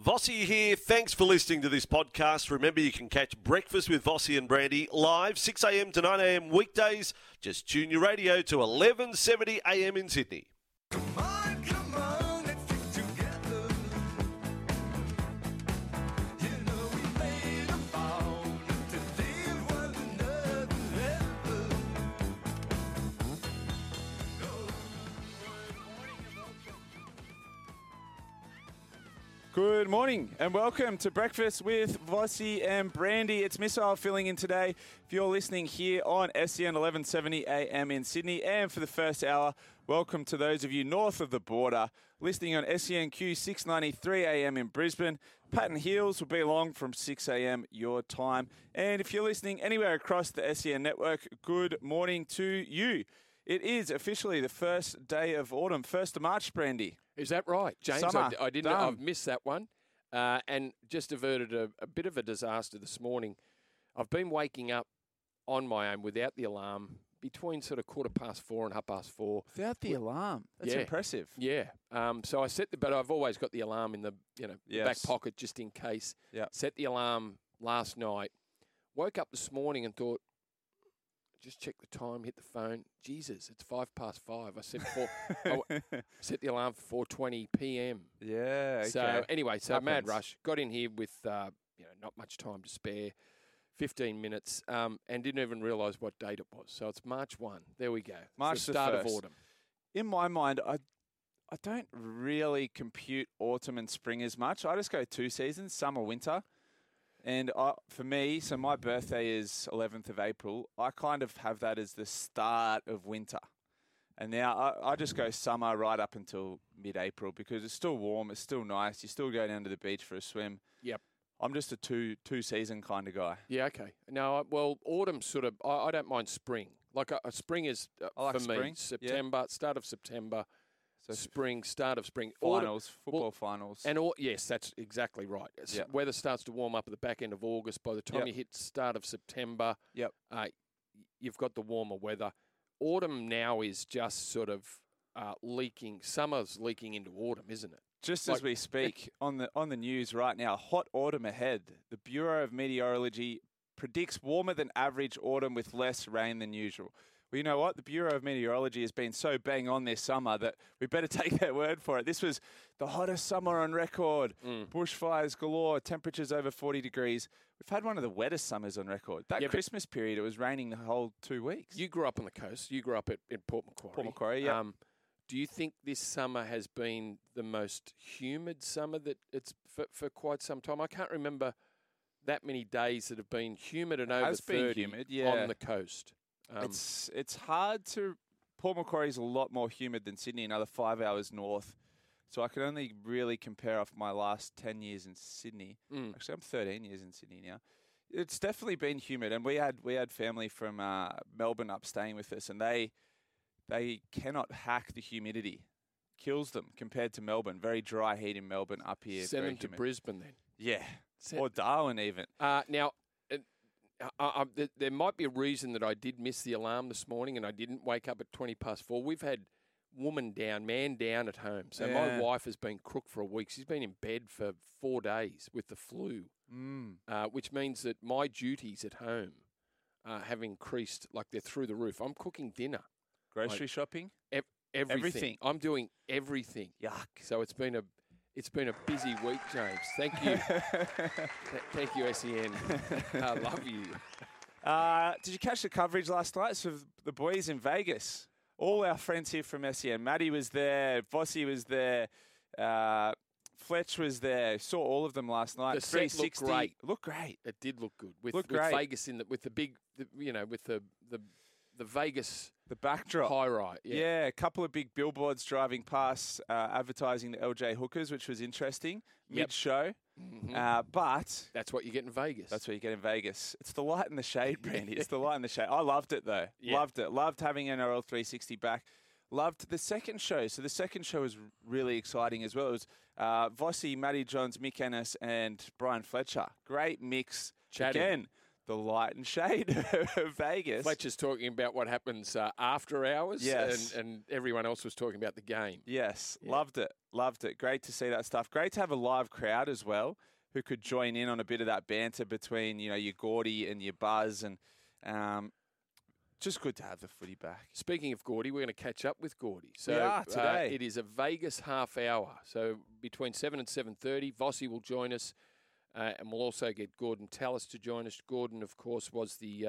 Vossy here. Thanks for listening to this podcast. Remember, you can catch Breakfast with Vossy and Brandy live 6 a.m. to 9 a.m. weekdays. Just tune your radio to 1170 a.m. in Sydney. Come on, let's stick together. You know we made a vow not to leave one another ever. Good morning and welcome to Breakfast with Vossy and Brandy. It's Missile filling in today. If you're listening here on SCN 1170 AM in Sydney, and for the first hour, welcome to those of you north of the border, listening on SCNQ 693 AM in Brisbane. Pat and Heels will be along from 6 a.m. your time. And if you're listening anywhere across the SCN network, good morning to you. It is officially the first day of autumn, 1st of March, Brandy. Is that right, James? I've missed that one and just averted a bit of a disaster this morning. I've been waking up on my own without the alarm between sort of 4:15 and 4:30. Without the alarm? That's impressive. Yeah. So I set but I've always got the alarm in the back pocket just in case. Yep. Set the alarm last night. Woke up this morning and thought, just check the time, hit the phone. Jesus, it's 5:05. I said set the alarm for 4:20 p.m. Yeah. Okay. So anyway, mad rush. Got in here with not much time to spare, 15 minutes, and didn't even realise what date it was. So it's March 1. There we go. March, it's the start of autumn. In my mind, I don't really compute autumn and spring as much. I just go two seasons, summer, winter. And for me, my birthday is 11th of April. I kind of have that as the start of winter. And now I just go summer right up until mid-April because it's still warm. It's still nice. You still go down to the beach for a swim. Yep. I'm just a two-season kind of guy. Yeah, okay. Now, autumn sort of, I don't mind spring. Like spring is, for me, September, start of September. So spring, start of spring. Finals, football finals. And yes, that's exactly right. Yep. Weather starts to warm up at the back end of August. By the time you hit start of September, you've got the warmer weather. Autumn now is just sort of leaking. Summer's leaking into autumn, isn't it? Just as we speak, on the news right now, hot autumn ahead. The Bureau of Meteorology predicts warmer than average autumn with less rain than usual. Well, you know what? The Bureau of Meteorology has been so bang on this summer that we better take their word for it. This was the hottest summer on record. Bushfires galore, temperatures over 40 degrees. We've had one of the wettest summers on record. That Christmas period, it was raining the whole 2 weeks. You grew up on the coast. You grew up at Port Macquarie. Port Macquarie, yeah. Do you think this summer has been the most humid summer that it's for quite some time? I can't remember that many days that have been humid and over 30 on the coast. It's hard to. Port Macquarie's a lot more humid than Sydney, another 5 hours north. So I can only really compare off my last 10 years in Sydney. Actually, I'm 13 years in Sydney now. It's definitely been humid, and we had family from Melbourne up staying with us, and they cannot hack the humidity. Kills them compared to Melbourne. Very dry heat in Melbourne up here. Send them to Brisbane then. Yeah, or Darwin even. Now. There might be a reason that I did miss the alarm this morning and I didn't wake up at 4:20. We've had woman down, man down at home. So my wife has been crook for a week. She's been in bed for 4 days with the flu, which means that my duties at home have increased. Like they're through the roof. I'm cooking dinner. Grocery shopping? Everything. I'm doing everything. Yuck. So it's been It's been a busy week, James. Thank you. Thank you, SEN. I love you. Did you catch the coverage last night from the boys in Vegas? All our friends here from SEN. Matty was there. Vossy was there. Fletch was there. Saw all of them last night. The set looked great. Looked great. It did look good. With Vegas in the, with the big, the, you know, with the Vegas. The backdrop. High right. Yeah. Yeah, a couple of big billboards driving past advertising the LJ Hookers, which was interesting. Yep. Mid-show. Mm-hmm. But that's what you get in Vegas. That's what you get in Vegas. It's the light and the shade, Brandy. It's the light and the shade. I loved it, though. Yeah. Loved it. Loved having NRL 360 back. Loved the second show. So the second show was really exciting as well. It was Vossy, Matty Johns, Mick Ennis, and Brian Fletcher. Great mix. Chatting. Again, the light and shade of Vegas. Fletcher's talking about what happens after hours. Yes. And everyone else was talking about the game. Yes. Yeah. Loved it. Loved it. Great to see that stuff. Great to have a live crowd as well who could join in on a bit of that banter between, you know, your Gordy and your Buzz. And just good to have the footy back. Speaking of Gordy, we're going to catch up with Gordy. So, we are today. It is a Vegas half hour. So between 7 and 7.30, Vossy will join us. And we'll also get Gordon Tallis to join us. Gordon, of course, was the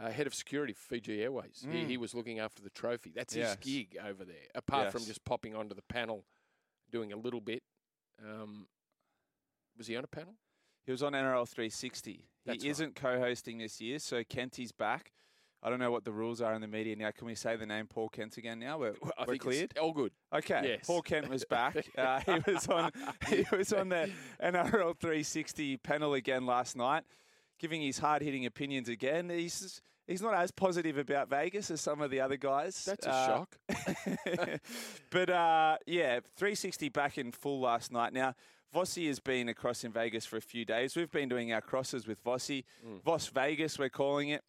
head of security for Fiji Airways. Mm. He was looking after the trophy. That's yes. his gig over there, apart yes. from just popping onto the panel, doing a little bit. Was he on a panel? He was on NRL 360. That's he right. isn't co-hosting this year, so Kenty's back. I don't know what the rules are in the media now. Can we say the name Paul Kent again now? We're cleared? All good. Okay. Yes. Paul Kent was back. He was on the NRL 360 panel again last night, giving his hard-hitting opinions again. He's not as positive about Vegas as some of the other guys. That's a shock. But, yeah, 360 back in full last night. Now, Vossy has been across in Vegas for a few days. We've been doing our crosses with Vossy. Mm. Voss Vegas, we're calling it.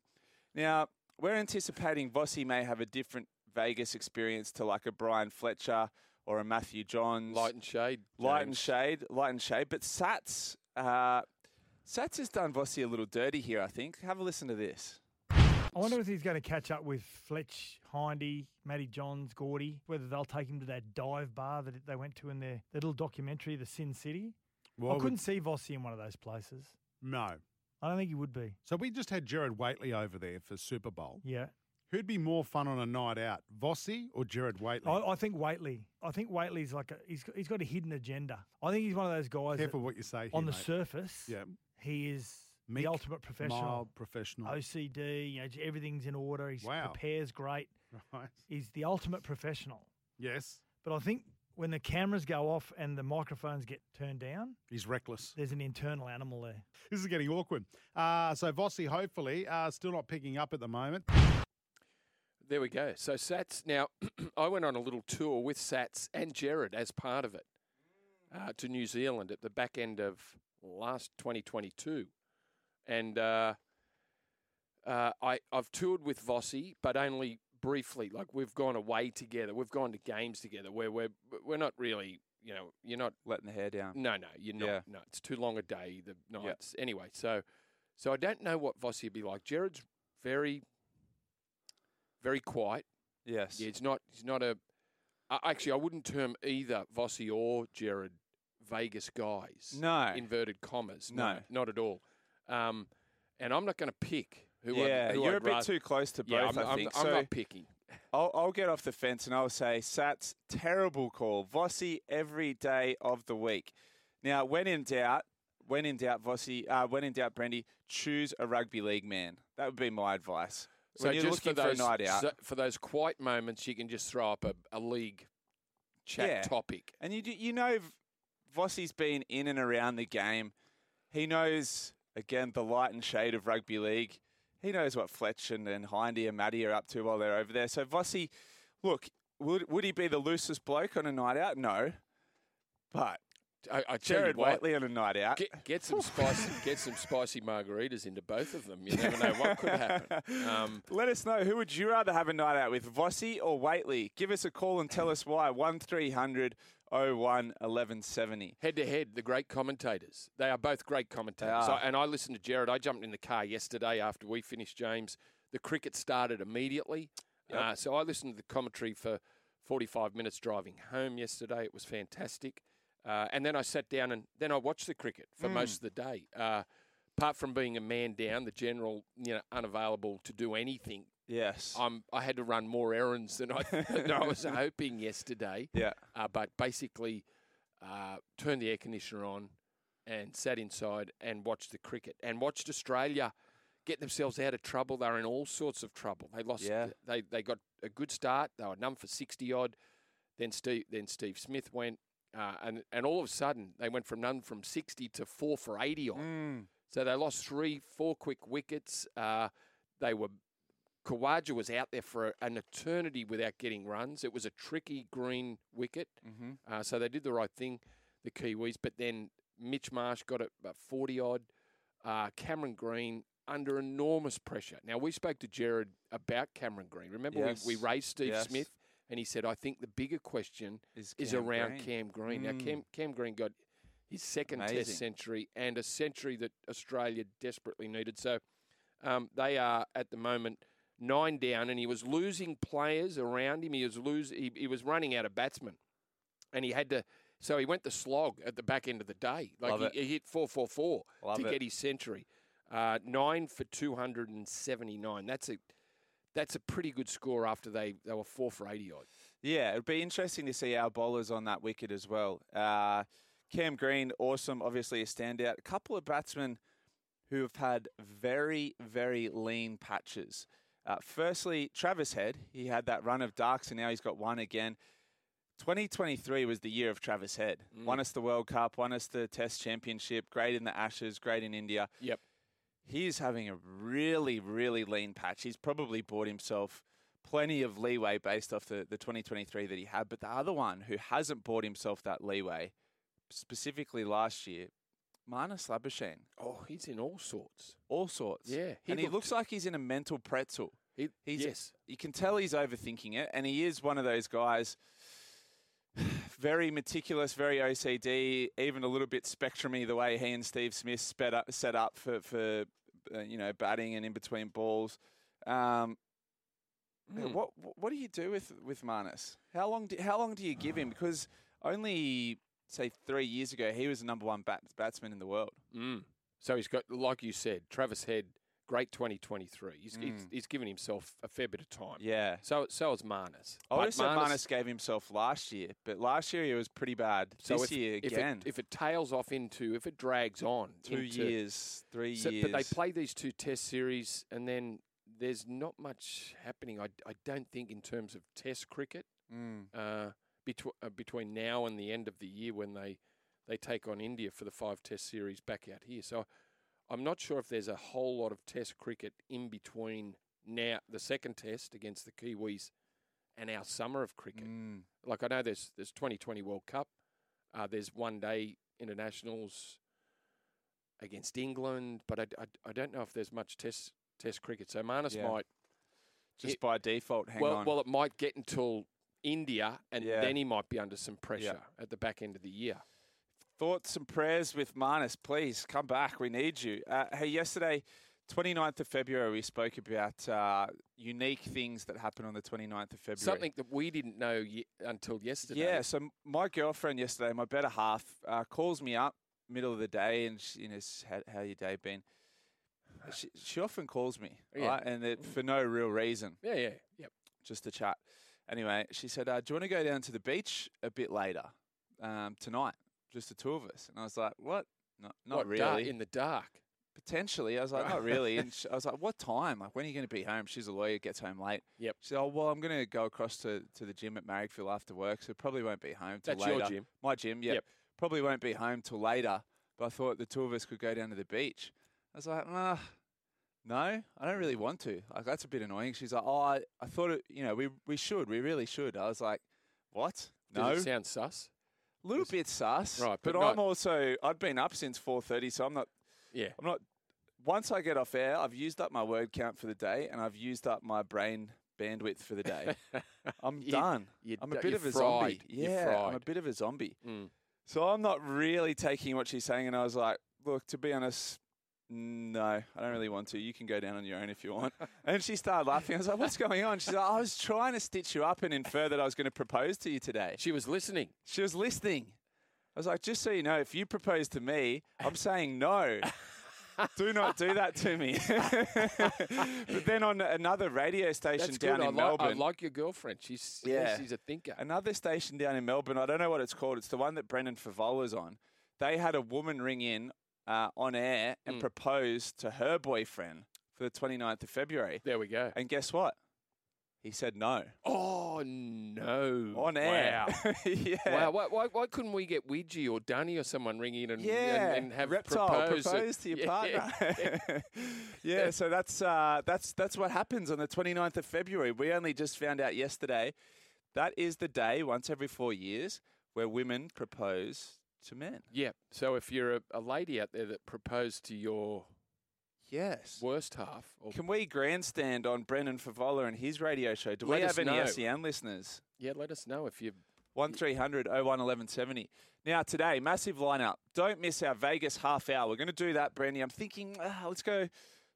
Now, we're anticipating Vossy may have a different Vegas experience to like a Brian Fletcher or a Matthew Johns. Light and shade. Light James. And shade. Light and shade. But Sats, Sats has done Vossy a little dirty here, I think. Have a listen to this. I wonder if he's going to catch up with Fletch, Hindy, Matty Johns, Gordy, whether they'll take him to that dive bar that they went to in their little documentary, The Sin City. Well, I couldn't see Vossy in one of those places. No. I don't think he would be. So we just had Jared Whateley over there for Super Bowl. Yeah. Who'd be more fun on a night out, Vossy or Jared Whateley? I think Whateley. I think Whateley's like he's got a hidden agenda. I think he's one of those guys. Careful what you say here, on the mate. Surface, yeah. he is meek, the ultimate professional. Mild professional. OCD, you know, everything's in order. He wow. prepares great. Right. He's the ultimate professional. Yes. But I think when the cameras go off and the microphones get turned down, he's reckless. There's an internal animal there. This is getting awkward. So Vossy, hopefully, still not picking up at the moment. There we go. So Sats, now, I went on a little tour with Sats and Jared as part of it to New Zealand at the back end of last 2022. And I've toured with Vossy, but only briefly, like we've gone away together, we've gone to games together where we're not really, you know, you're not letting the hair down. No, you're not. Yeah. No, it's too long a day, the nights. Yep. Anyway, so I don't know what Vossy would be like. Jared's very, very quiet. Yes. Yeah, I wouldn't term either Vossy or Jared Vegas guys. No. Inverted commas. No. Not at all. And I'm not going to pick. You're a bit too close to both, I think. I'm not picky. I'll get off the fence and I'll say, Sats, terrible call. Vossy every day of the week. Now, when in doubt, Vossy, when in doubt, Brandy, choose a rugby league man. That would be my advice. So when you're looking for a night out. So for those quiet moments, you can just throw up a league chat topic. And you know Vossy's been in and around the game. He knows, again, the light and shade of rugby league. He knows what Fletch and Hindy and Matty are up to while they're over there. So Vossy, look, would he be the loosest bloke on a night out? No. But I Jared Whateley on a night out. Get some spicy margaritas into both of them. You never know what could happen. Let us know, who would you rather have a night out with, Vossy or Whateley? Give us a call and tell us why. 1300 01 1170. Head to head, the great commentators. They are both great commentators. And I listened to Jared. I jumped in the car yesterday after we finished, James. The cricket started immediately. Yep. So I listened to the commentary for 45 minutes driving home yesterday. It was fantastic. And then I sat down and then I watched the cricket for most of the day. Apart from being a man down, the general, you know, unavailable to do anything. Yes. I had to run more errands than I was hoping yesterday. Yeah. But basically turned the air conditioner on and sat inside and watched the cricket and watched Australia get themselves out of trouble. They were in all sorts of trouble. They lost. Yeah. They got a good start. They were numbed for 60-odd. Then Steve Smith went. And all of a sudden, they went from none from 60 to 4 for 80-odd. So they lost 3-4 quick wickets. Khawaja was out there for an eternity without getting runs. It was a tricky green wicket. So they did the right thing, the Kiwis. But then Mitch Marsh got it about 40-odd. Cameron Green under enormous pressure. Now, we spoke to Jared about Cameron Green. Remember, we raised Steve Smith, and he said, I think the bigger question is around Cam Green. Now, Cam Green got his second Test century and a century that Australia desperately needed. So they are, at the moment, 9 down, and he was losing players around him. He was running out of batsmen, and he had to. So he went the slog at the back end of the day. Like he hit 4 to get his century, 9 for 279. That's a pretty good score after they were 4 for 80-odd. Yeah, it'd be interesting to see our bowlers on that wicket as well. Cam Green, awesome, obviously a standout. A couple of batsmen who have had very, very lean patches. Firstly, Travis Head. He had that run of darks, and now he's got one again. 2023 was the year of Travis Head. Won us the World Cup, won us the Test Championship, great in the Ashes, great in India. Yep. He's having a really, really lean patch. He's probably bought himself plenty of leeway based off the 2023 that he had. But the other one who hasn't bought himself that leeway, specifically last year, Marnus Labuschagne. Oh, he's in all sorts. All sorts. Yeah. He looks like he's in a mental pretzel. You can tell he's overthinking it, and he is one of those guys, very meticulous, very OCD, even a little bit spectrum-y the way he and Steve Smith set up for batting and in between balls. What do you do with Marnus? How long do you give him? Because only, say, 3 years ago, he was the number one batsman in the world. So he's got, like you said, Travis Head, great 2023. He's given himself a fair bit of time. Yeah. So is Marnus. I would have said Marnus gave himself last year, but last year he was pretty bad. So this year, again. If it tails off if it drags on. 2 years, 3 years. But they play these 2 test series and then there's not much happening, I don't think, in terms of test cricket. Between now and the end of the year when they take on India for the 5 test series back out here. So I'm not sure if there's a whole lot of test cricket in between now, the second test against the Kiwis, and our summer of cricket. Like I know there's 2020 World Cup. There's one-day internationals against England, but I don't know if there's much test cricket. So Marnus might... Just by default, hang on. Well, it might get until India, and then he might be under some pressure at the back end of the year. Thoughts and prayers with Marnus, please come back. We need you. Hey, yesterday, 29th of February, we spoke about unique things that happen on the 29th of February. Something that we didn't know until yesterday. Yeah, so my girlfriend yesterday, my better half, calls me up middle of the day and she, how your day been? She often calls me, right? And for no real reason. Yeah. Just to chat. Anyway, she said, do you want to go down to the beach a bit later tonight? Just the 2 of us. And I was like, what? Not really. In the dark? Potentially. I was like, not really. And I was like, what time? Like, when are you going to be home? She's a lawyer, gets home late. Yep. She said, I'm going to go across to the gym at Marrickville after work, so probably won't be home till later. That's your gym? My gym, yeah. Yep. Probably won't be home till later, but I thought the 2 of us could go down to the beach. I was like, no, I don't really want to. Like, that's a bit annoying. She's like, I thought, we should. We really should. I was like, what? No. Does it sound sus? A little bit sus. Right, but I'm also, I've been up since 4:30, so I'm not, once I get off air, I've used up my word count for the day and I've used up my brain bandwidth for the day. I'm done. I'm a bit of a zombie. Yeah, I'm a bit of a zombie. So I'm not really taking what she's saying. And I was like, look, to be honest, no, I don't really want to. You can go down on your own if you want. And she started laughing. I was like, what's going on? She's like, I was trying to stitch you up and infer that I was going to propose to you today. She was listening. I was like, just so you know, if you propose to me, I'm saying no. Do not do that to me. But then on another radio station down in Melbourne. I like your girlfriend. She's a thinker. Another station down in Melbourne, I don't know what it's called. It's the one that Brendan Favola's on. They had a woman ring in on air and propose to her boyfriend for the 29th of February. There we go. And guess what? He said no. Oh, no. On air. Wow. Yeah. Wow. Why couldn't we get Ouija or Dunny or someone ring in and have proposed to your partner? Yeah. Yeah, so that's what happens on the 29th of February. We only just found out yesterday. That is the day, once every 4 years, where women propose to men. Yeah. So if you're a lady out there that proposed to your... Yes. Worst half. Can we grandstand on Brendan Favola and his radio show? Do we have any SEN listeners? Yeah, let us know if you've... 1300 01 1170. Now, today, massive lineup. Don't miss our Vegas half hour. We're going to do that, Brandy. I'm thinking, let's go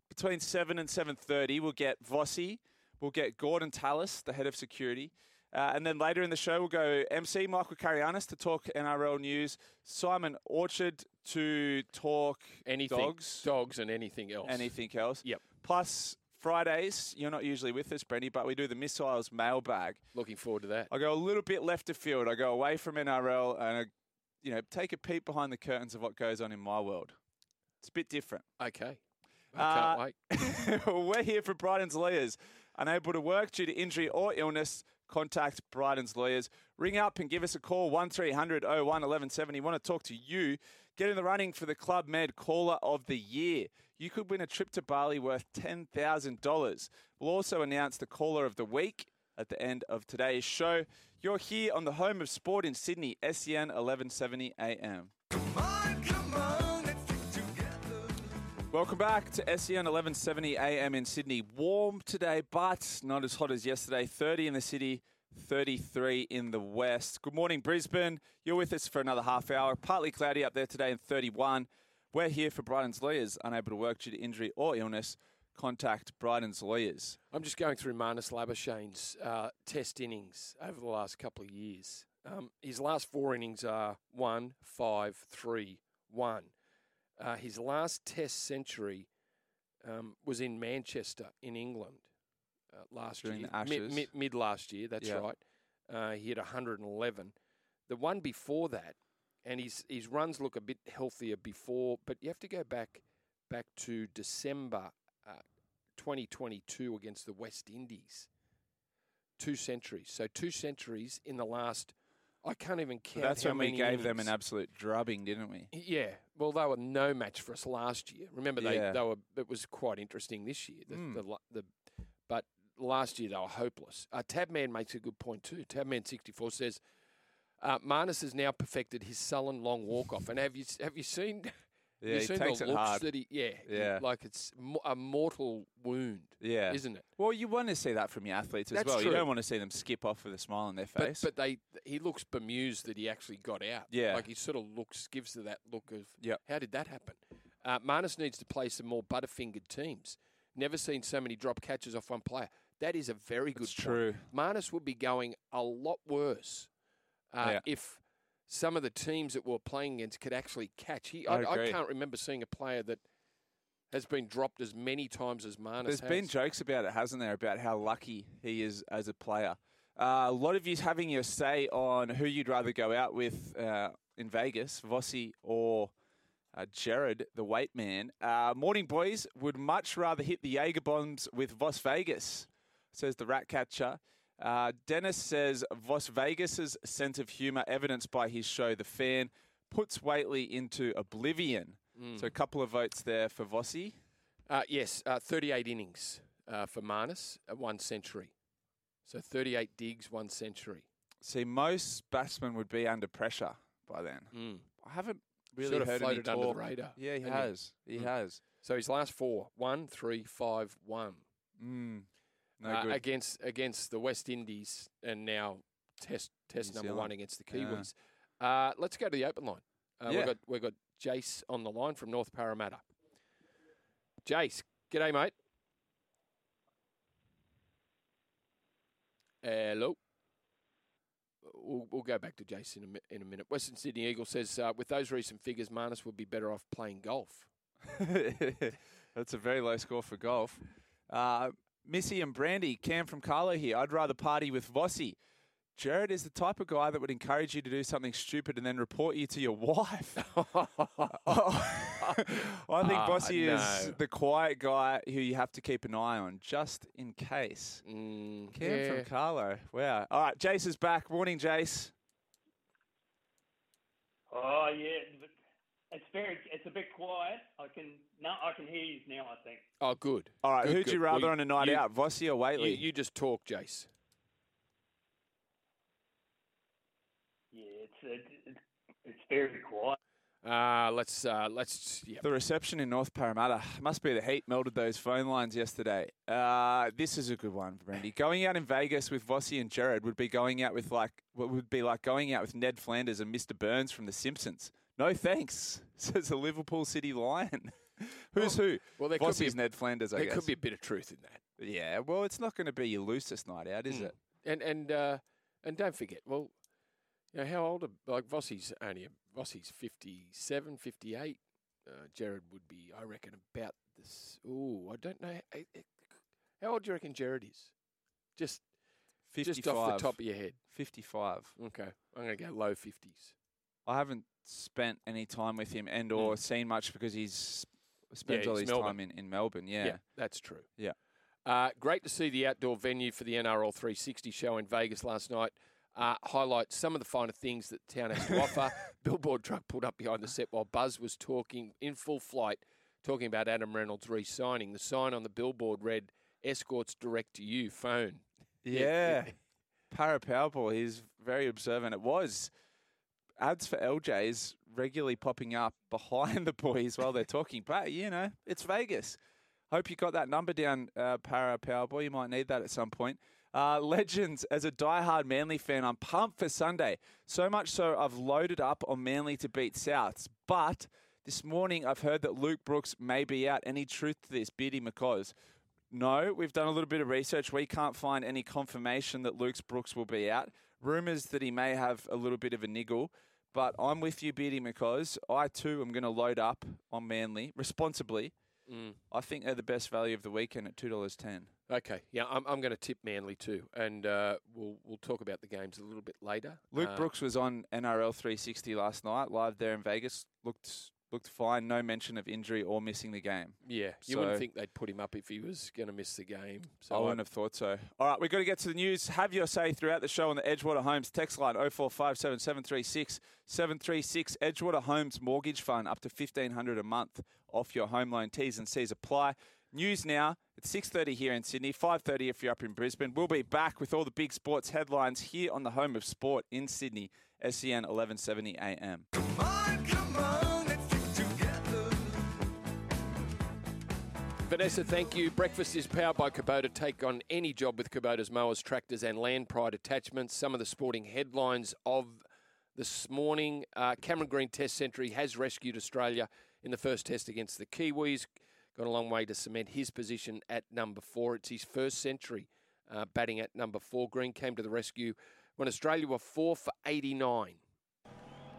between 7 and 7.30. We'll get Vossy. We'll get Gordon Tallis, the head of security. And then later in the show, we'll go MC Michael Carianis to talk NRL news, Simon Orchard to talk anything, dogs and anything else. Anything else. Yep. Plus, Fridays, you're not usually with us, Brendy, but we do the Missiles mailbag. Looking forward to that. I go a little bit left of field. I go away from NRL and I, take a peek behind the curtains of what goes on in my world. It's a bit different. Okay. I can't wait. We're here for Brighton's Lawyers. Unable to work due to injury or illness, contact Brighton's Lawyers. Ring up and give us a call, 1300 01 1170. Want to talk to you. Get in the running for the Club Med Caller of the Year. You could win a trip to Bali worth $10,000. We'll also announce the Caller of the Week at the end of today's show. You're here on the home of sport in Sydney, SEN 1170 AM. Come on, let's stick together. Welcome back to SEN 1170 AM in Sydney. Warm today, but not as hot as yesterday. 30 in the city. 33 in the west. Good morning, Brisbane. You're with us for another half hour. Partly cloudy up there today and 31. We're here for Brighton's Lawyers. Unable to work due to injury or illness, contact Brighton's Lawyers. I'm just going through Marnus Labuschagne's test innings over the last couple of years. His last four innings are 1, 5, 3, 1. His last test century was in Manchester in England. Mid last year, that's right. He hit 111. The one before that, and his runs look a bit healthier before, but you have to go back to December 2022 against the West Indies. 2 centuries. So 2 centuries in the last, I can't even count. That's when we gave them an absolute drubbing, didn't we? Yeah. Well, they were no match for us last year. Remember, they were. It was quite interesting this year. Last year, they were hopeless. Tabman makes a good point too. Tabman64 says, Marnus has now perfected his sullen long walk-off. And have you seen, yeah, he takes the it looks hard. That he... Yeah. Like it's a mortal wound, isn't it? Well, you want to see that from your athletes as well. True. You don't want to see them skip off with a smile on their face. But he looks bemused that he actually got out. Yeah. Like he sort of gives that look of, how did that happen? Marnus needs to play some more butterfingered teams. Never seen so many drop catches off one player. That is a very good point. True. Marnus would be going a lot worse if some of the teams that we're playing against could actually catch. I can't remember seeing a player that has been dropped as many times as Marnus has. There's been jokes about it, hasn't there, about how lucky he is as a player. A lot of you having your say on who you'd rather go out with in Vegas, Vossy or... Jared, the weight man. Morning, boys. Would much rather hit the Jaeger bombs with Vos Vegas, says the rat catcher. Dennis says Vos Vegas's sense of humour, evidenced by his show The Fan, puts Whateley into oblivion. So a couple of votes there for Vossy. 38 innings for Marnus, 1 century. So 38 digs, 1 century. See, most batsmen would be under pressure by then. I haven't... Really sort of floated under the radar. Yeah, he has. He has. So his last 4, 1, 3, 5, 1. No good. Against the West Indies and now test number 1 against the Kiwis. Let's go to the open line. We've got Jace on the line from North Parramatta. Jace, g'day, mate. Hello. We'll go back to Jason in a minute. Western Sydney Eagle says, with those recent figures, Marnus would be better off playing golf. That's a very low score for golf. Missy and Brandy, Cam from Carlo here. I'd rather party with Vossy. Jared is the type of guy that would encourage you to do something stupid and then report you to your wife. I think Vossy is the quiet guy who you have to keep an eye on just in case. Cam from Carlo. Wow. All right, Jace is back. Morning, Jace. Oh, yeah. It's a bit quiet. I can hear you now, I think. Oh, good. All right, good, who'd you rather on a night out, Vossy or Whateley? You just talk, Jace. Yeah, it's very quiet. Let's the reception in North Parramatta. Must be the heat melted those phone lines yesterday. This is a good one, Brandy. Going out in Vegas with Vossy and Jared would be going out with going out with Ned Flanders and Mr. Burns from The Simpsons. No thanks, says the Liverpool City Lion. Who's who? Well, there could be Ned Flanders, I guess. There could be a bit of truth in that. Yeah, well, it's not going to be your loosest night out, is it? And don't forget, well, you know, how old are, like, Vossy's 57, 58. Jared would be, I reckon, about this. Ooh, I don't know. How old do you reckon Jared is? Just 55. Just off the top of your head. 55. Okay, I'm going to go low 50s. I haven't spent any time with him and or seen much because he's spent all his time in Melbourne. Yeah, that's true. Yeah. Great to see the outdoor venue for the NRL 360 show in Vegas last night. Highlights some of the finer things that the town has to offer. Billboard truck pulled up behind the set while Buzz was talking in full flight, talking about Adam Reynolds re-signing. The sign on the billboard read, "Escorts direct to you, phone." Yeah. Para Powerball, he's very observant. It was ads for LJs regularly popping up behind the boys while they're talking. But, you know, it's Vegas. Hope you got that number down, Para Powerball. You might need that at some point. Legends, as a diehard Manly fan, I'm pumped for Sunday. So much so I've loaded up on Manly to beat Souths. But this morning I've heard that Luke Brooks may be out. Any truth to this, Beardy McCoz? No, we've done a little bit of research. We can't find any confirmation that Luke Brooks will be out. Rumours that he may have a little bit of a niggle. But I'm with you, Beardy McCoz. I, too, am going to load up on Manly responsibly. I think they're the best value of the weekend at $2.10. Okay, yeah, I'm going to tip Manly too, and we'll talk about the games a little bit later. Luke Brooks was on NRL 360 last night, live there in Vegas. Looked fine, no mention of injury or missing the game. Yeah, you wouldn't think they'd put him up if he was going to miss the game. So I wouldn't have thought so. All right, we've got to get to the news. Have your say throughout the show on the Edgewater Homes text line, 0457 736 736. Edgewater Homes Mortgage Fund, up to $1,500 a month off your home loan. T's and C's apply. News now at 6:30 here in Sydney, 5:30 if you're up in Brisbane. We'll be back with all the big sports headlines here on the Home of Sport in Sydney, SEN 1170 AM. Come on, come on, let's get together. Vanessa, thank you. Breakfast is powered by Kubota. Take on any job with Kubota's mowers, tractors and Land Pride attachments. Some of the sporting headlines of this morning. Cameron Green Test century has rescued Australia in the first test against the Kiwis. Got a long way to cement his position at number 4. It's his first century batting at number 4. Green came to the rescue when Australia were 4 for 89.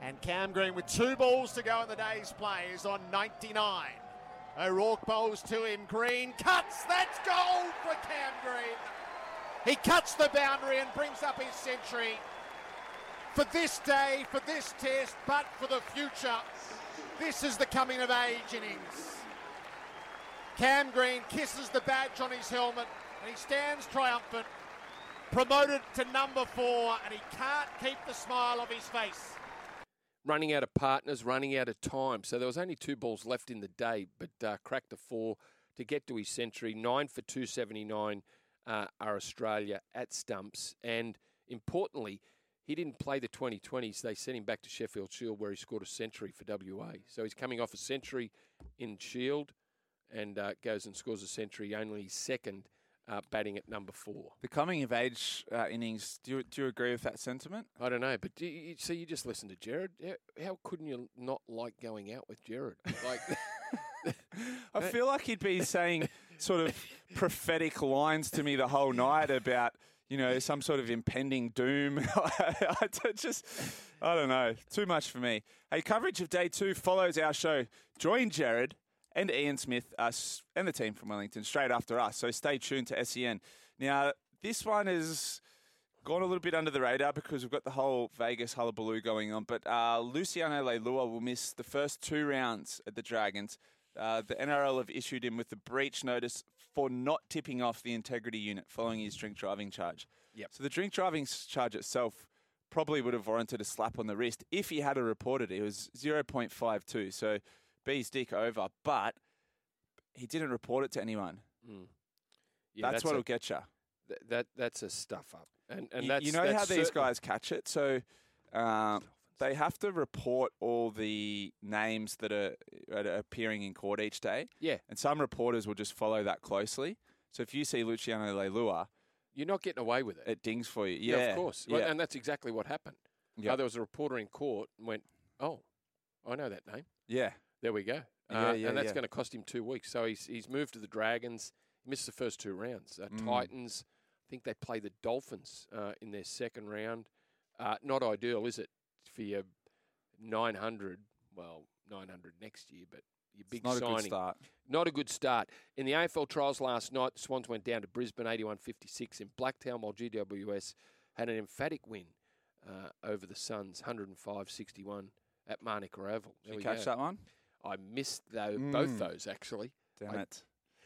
And Cam Green with 2 balls to go in the day's play is on 99. O'Rourke bowls to him. Green cuts. That's gold for Cam Green. He cuts the boundary and brings up his century. For this day, for this test, but for the future. This is the coming of age innings. Cam Green kisses the badge on his helmet and he stands triumphant, promoted to number 4, and he can't keep the smile off his face. Running out of partners, running out of time. So there was only 2 balls left in the day, but cracked the 4 to get to his century. 9 for 279 are Australia at stumps. And importantly, he didn't play the 2020s. They sent him back to Sheffield Shield where he scored a century for WA. So he's coming off a century in Shield. And goes and scores a century, only second batting at number 4. The coming of age innings, do you agree with that sentiment? I don't know, but you just listen to Jared. How couldn't you not like going out with Jared? Like, I feel like he'd be saying sort of prophetic lines to me the whole night about, you know, some sort of impending doom. I don't know. Too much for me. Hey, coverage of day two follows our show. Join Jared and Ian Smith, us and the team from Wellington straight after us. So stay tuned to SEN. Now, this one has gone a little bit under the radar because we've got the whole Vegas hullabaloo going on. But Luciano Leilua will miss the first two rounds at the Dragons. The NRL have issued him with the breach notice for not tipping off the integrity unit following his drink driving charge. Yep. So the drink driving charge itself probably would have warranted a slap on the wrist if he had reported it. It was 0.52. So B's dick over, but he didn't report it to anyone. Mm. Yeah, that's what'll get you. That's a stuff up, and that's, you know, that's how these guys catch it. So they have to report all the names that are appearing in court each day. Yeah, and some reporters will just follow that closely. So if you see Luciano Leilua, you're not getting away with it. It dings for you. Yeah, of course. Yeah. Well, and that's exactly what happened. Yeah, there was a reporter in court and went, "Oh, I know that name." Yeah. There we go. And that's going to cost him 2 weeks. So he's moved to the Dragons. He missed the first two rounds. Titans, I think they play the Dolphins in their second round. Not ideal, is it, for your 900? Well, 900 next year, but your big signing. Not a good start. Not a good start. In the AFL trials last night, the Swans went down to Brisbane, 81-56 in Blacktown, while GWS had an emphatic win over the Suns, 105-61 at Marnica Oval. Did you catch that one? I missed both those, actually. Damn it.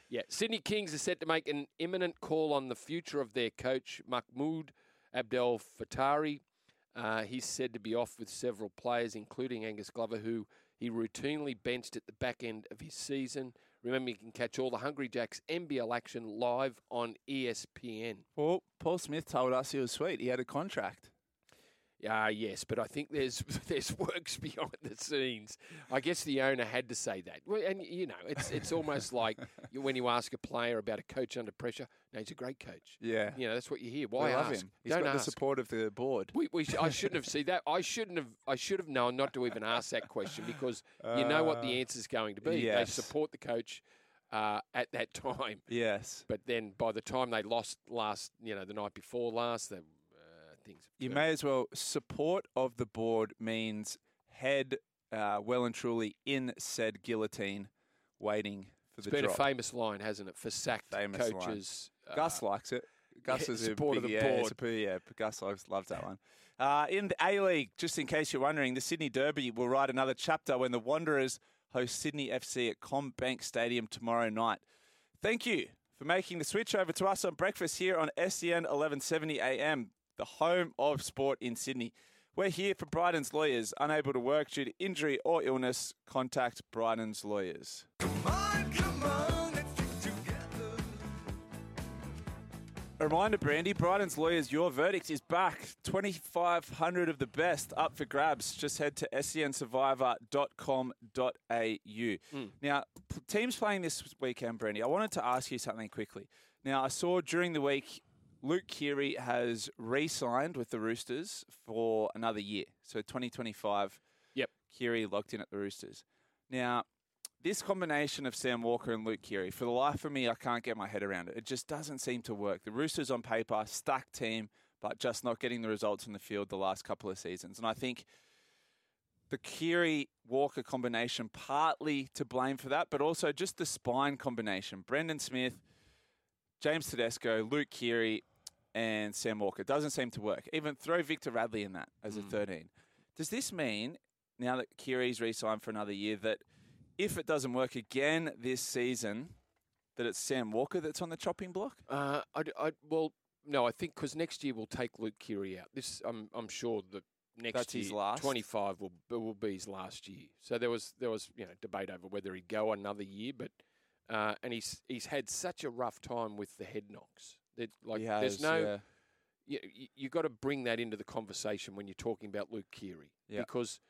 Yeah, Sydney Kings are set to make an imminent call on the future of their coach, Mahmoud Abdel Fattari. He's said to be off with several players, including Angus Glover, who he routinely benched at the back end of his season. Remember, you can catch all the Hungry Jacks NBL action live on ESPN. Well, Paul Smith told us he was sweet. He had a contract. Yes, but I think there's works behind the scenes. I guess the owner had to say that. Well, and, you know, it's almost like when you ask a player about a coach under pressure, no, he's a great coach. Yeah. You know, that's what you hear. Why ask? I love him. He's got the support of the board. I shouldn't have seen that. I should have known not to even ask that question because you know what the answer's going to be. Yes. They support the coach at that time. Yes. But then by the time they lost last, you know, the night before last, they You may as well. Support of the board means head well and truly in said guillotine waiting for the drop. It's been a famous line, hasn't it, for sacked coaches. Gus likes it. Gus is support of the board. Gus loves that one. In the A-League, just in case you're wondering, the Sydney Derby will write another chapter when the Wanderers host Sydney FC at CommBank Stadium tomorrow night. Thank you for making the switch over to us on breakfast here on SEN 1170 AM. The home of sport in Sydney. We're here for Brydon's Lawyers. Unable to work due to injury or illness, contact Brydon's Lawyers. Come on, let's get together. A reminder, Brandy, Brydon's Lawyers, your verdict is back. 2,500 of the best up for grabs. Just head to sensurvivor.com.au. Now, teams playing this weekend, Brandy, I wanted to ask you something quickly. Now, I saw during the week Luke Keary has re-signed with the Roosters for another year. So 2025, Keary locked in at the Roosters. Now, this combination of Sam Walker and Luke Keary, for the life of me, I can't get my head around it. It just doesn't seem to work. The Roosters on paper, stacked team, but just not getting the results on the field the last couple of seasons. And I think the Keary-Walker combination, partly to blame for that, but also just the spine combination. Brendan Smith, James Tedesco, Luke Keary, and Sam Walker. Doesn't seem to work. Even throw Victor Radley in that as a 13. Does this mean, now that Keary's re-signed for another year, that if it doesn't work again this season, that it's Sam Walker that's on the chopping block? Well, no, I think because next year we'll take Luke Keary out. I'm sure that next year, 25 will be his last year. So there was debate over whether he'd go another year, but. And he's had such a rough time with the head knocks. You've got to bring that into the conversation when you're talking about Luke Keary. Yep. Because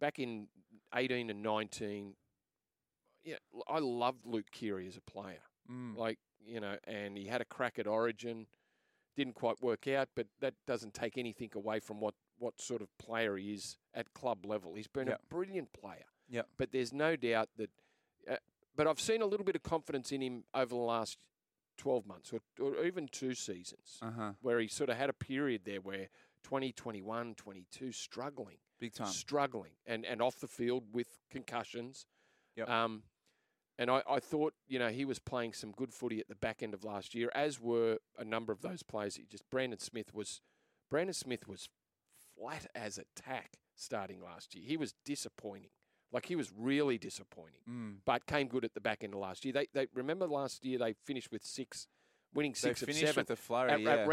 back in 18 and 19, I loved Luke Keary as a player. And he had a crack at Origin. Didn't quite work out, but that doesn't take anything away from what sort of player he is at club level. He's been a brilliant player. Yeah. But there's no doubt that. But I've seen a little bit of confidence in him over the last 12 months or even 2 seasons where he sort of had a period there where 20, 21, 22, struggling. Big time. Struggling and off the field with concussions. Yep. And I thought, you know, he was playing some good footy at the back end of last year, as were a number of those players. Brandon Smith was flat as a tack starting last year. He was disappointing. Like, he was really disappointing, but came good at the back end of last year. They remember last year they finished with winning six of seven. They finished with a flurry, at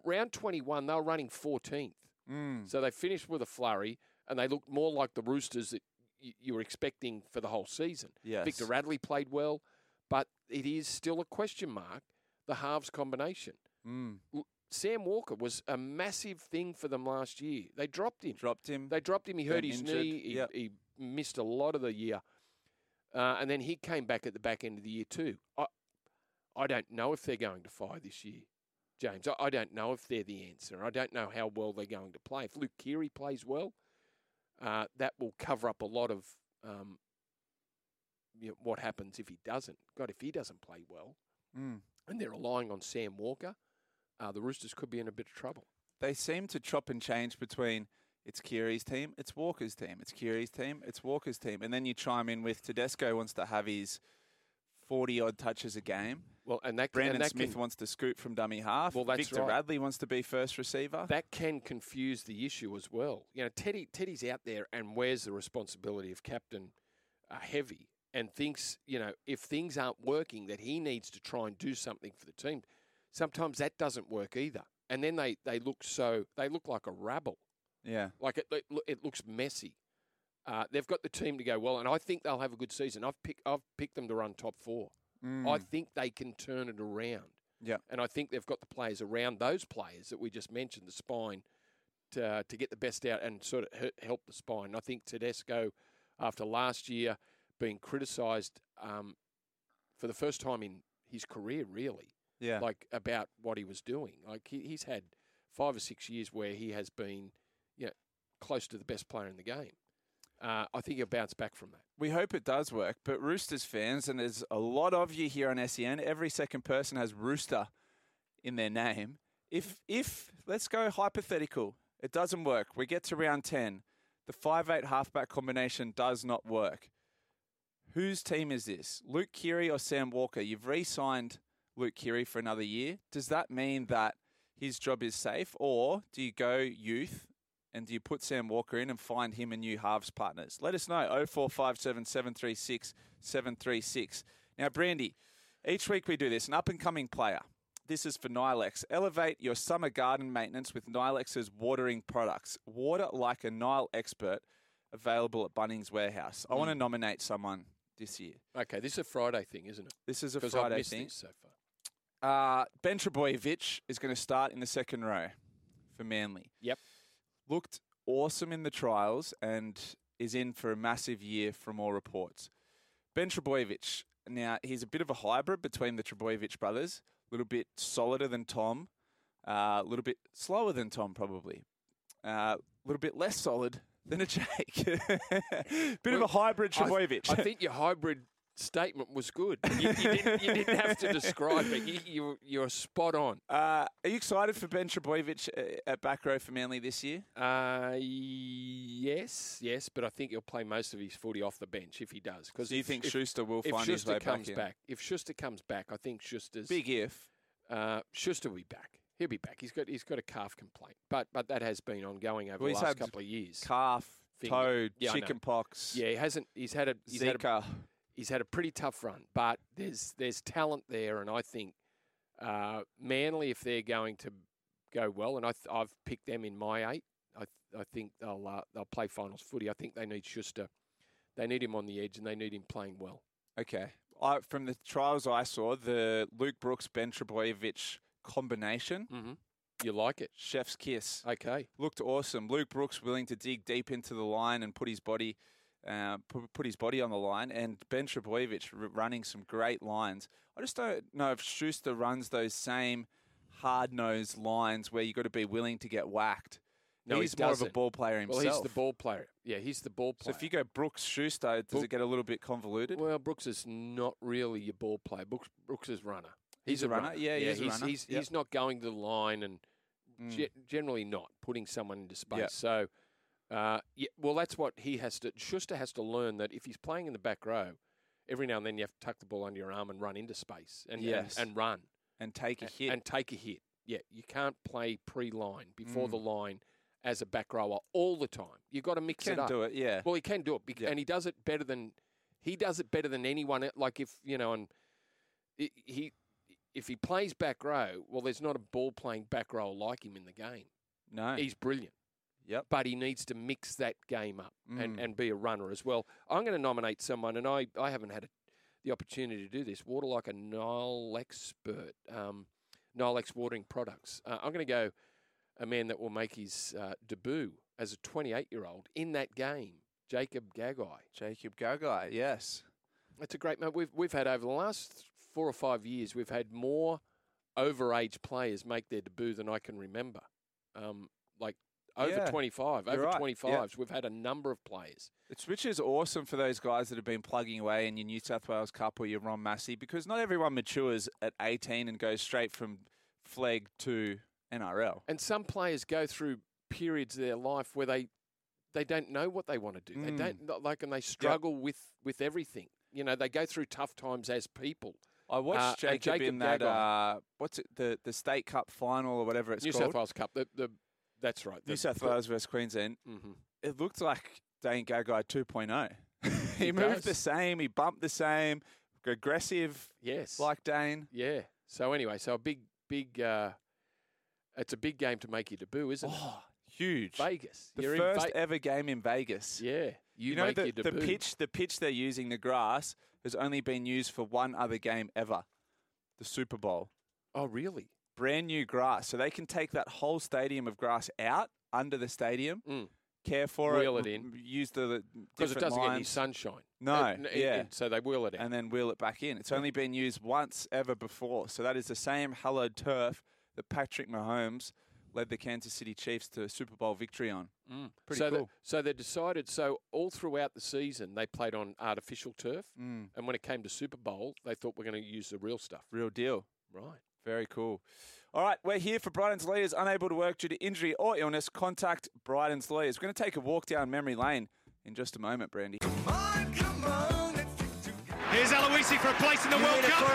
round 21, they were running 14th. So they finished with a flurry, and they looked more like the Roosters that you were expecting for the whole season. Yes. Victor Radley played well, but it is still a question mark, the halves combination. Sam Walker was a massive thing for them last year. They dropped him. He hurt his knee. He missed a lot of the year. And then he came back at the back end of the year too. I don't know if they're going to fire this year, James. I don't know if they're the answer. I don't know how well they're going to play. If Luke Keary plays well, that will cover up a lot of what happens if he doesn't. God, if he doesn't play well and they're relying on Sam Walker, the Roosters could be in a bit of trouble. They seem to chop and change between it's Keary's team, it's Walker's team, it's Keary's team, it's Walker's team. And then you chime in with Tedesco wants to have his 40-odd touches a game. Well, and that Brandon Smith wants to scoot from dummy half. Well, that's Victor Radley wants to be first receiver. That can confuse the issue as well. You know, Teddy's out there and wears the responsibility of captain heavy and thinks, you know, if things aren't working, that he needs to try and do something for the team. Sometimes that doesn't work either. And then they look like a rabble. Yeah. Like it looks messy. They've got the team to go well, and I think they'll have a good season. I've picked them to run top four. I think they can turn it around. Yeah. And I think they've got the players around those players that we just mentioned, the spine, to get the best out and sort of help the spine. I think Tedesco, after last year being criticised for the first time in his career, really, like about what he was doing. Like he's had 5 or 6 years where he has been, close to the best player in the game. I think he'll bounce back from that. We hope it does work, but Roosters fans, and there's a lot of you here on SEN, every second person has Rooster in their name. If let's go hypothetical, it doesn't work. We get to round 10. The 5-8 halfback combination does not work. Whose team is this? Luke Keary or Sam Walker? You've re-signed Luke Keary for another year. Does that mean that his job is safe, or do you go youth? And do you put Sam Walker in and find him and new halves partners? Let us know. 0457 736 736. Now, Brandy, each week we do this. An up-and-coming player. This is for Nilex. Elevate your summer garden maintenance with Nilex's watering products. Water like a Nile expert. Available at Bunnings Warehouse. I want to nominate someone this year. Okay, this is a Friday thing, isn't it? This is a Friday thing. This so far. Ben Trbojevic is going to start in the second row for Manly. Yep. Looked awesome in the trials and is in for a massive year from all reports. Ben Trbojevic. Now, he's a bit of a hybrid between the Trbojevic brothers. A little bit solider than Tom. A little bit slower than Tom, probably. A little bit less solid than a Jake. Of a hybrid Trbojevic. I think your hybrid statement was good. You didn't have to describe it. You're spot on. Are you excited for Ben Trbojevic at back row for Manly this year? Yes, but I think he'll play most of his footy off the bench if he does. Do you think Schuster will find his way back? If Schuster comes back, I think Schuster's... Big if. Schuster will be back. He'll be back. He's got a calf complaint, but that has been ongoing over the last couple of years. Calf, toe, chicken pox. Yeah, he hasn't... He's had a pretty tough run, but there's talent there, and I think Manly, if they're going to go well, and I've picked them in my 8, I think they'll play finals footy. I think they need Schuster, they need him on the edge, and they need him playing well. Okay, from the trials I saw, the Luke Brooks Ben Trbojevic combination, you like it? Chef's kiss. Okay, looked awesome. Luke Brooks willing to dig deep into the line and put his body on the line, and Ben Trbojevic running some great lines. I just don't know if Schuster runs those same hard-nosed lines where you got to be willing to get whacked. No, he's more of a ball player himself. Well, he's the ball player. Yeah, he's the ball player. So if you go Brooks-Schuster, does it get a little bit convoluted? Well, Brooks is not really your ball player. Brooks is runner. He's a runner. Yeah, yeah, he's a runner. He's not going to the line and generally not putting someone into space. Yep. So, well, that's what he has to. Schuster has to learn that if he's playing in the back row, every now and then you have to tuck the ball under your arm and run into space and run and take a hit and take a hit. Yeah, you can't play pre-line before the line as a back rower all the time. You've got to mix it up. Can do it, yeah. Well, he can do it, and he does it better than anyone. Like if you know, and if he plays back row, well, there's not a ball playing back row like him in the game. No. He's brilliant. Yep. But he needs to mix that game up and be a runner as well. I'm going to nominate someone, and I haven't had the opportunity to do this. Water like a Nile expert, Nilex watering products. I'm going to go a man that will make his debut as a 28-year-old in that game, Jacob Gagai. Jacob Gagai, yes. That's a great moment. We've had over the last 4 or 5 years, we've had more overage players make their debut than I can remember. Like over 25, over 25s. Right. Yeah. We've had a number of players. Which is awesome for those guys that have been plugging away in your New South Wales Cup or your Ron Massey, because not everyone matures at 18 and goes straight from flag to NRL. And some players go through periods of their life where they don't know what they want to do. They don't like, and they struggle with everything. You know, they go through tough times as people. I watched Jacob in that, what's it, the State Cup final or whatever it's called? New South Wales Cup. That's right. New South Wales versus Queensland. Mm-hmm. It looked like Dane Gagai 2.0. He moved the same. He bumped the same. Aggressive. Yes. Like Dane. Yeah. So anyway, so a big, it's a big game to make your debut, isn't it? Oh, huge. Vegas. The first ever game in Vegas. Yeah. You know, the pitch they're using, the grass, has only been used for one other game ever, the Super Bowl. Oh, really? Brand new grass. So they can take that whole stadium of grass out under the stadium, care for it. Wheel it in. Use the because it doesn't get any sunshine. No. So they wheel it in. And then wheel it back in. It's only been used once ever before. So that is the same hallowed turf that Patrick Mahomes led the Kansas City Chiefs to a Super Bowl victory on. Pretty cool. So they decided, so all throughout the season, they played on artificial turf. And when it came to Super Bowl, they thought we're going to use the real stuff. Real deal. Right. Very cool. All right, we're here for Bryden's Lawyers. Unable to work due to injury or illness, contact Bryden's Lawyers. We're going to take a walk down memory lane in just a moment, Brandy. Come on, let's get together. Here's Aloisi for a place in the World Cup.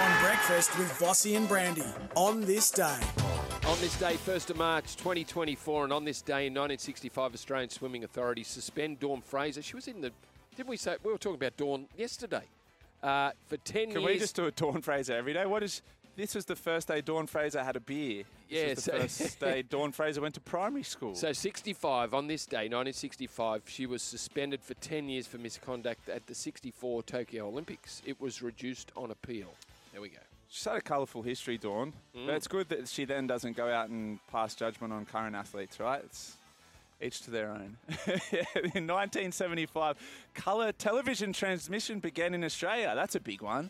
On Breakfast with Vossy and Brandy on this day. On this day, 1st of March 2024, and on this day in 1965, Australian swimming authorities suspend Dawn Fraser. She was in the... Didn't we say... We were talking about Dawn yesterday. For 10 years... Can we just do a Dawn Fraser every day? This was the first day Dawn Fraser had a beer. This was the first day Dawn Fraser went to primary school. So 65, on this day, 1965, she was suspended for 10 years for misconduct at the 64 Tokyo Olympics. It was reduced on appeal. There we go. She's had a colourful history, Dawn. But it's good that she then doesn't go out and pass judgment on current athletes, right? It's each to their own. In 1975, colour television transmission began in Australia. That's a big one.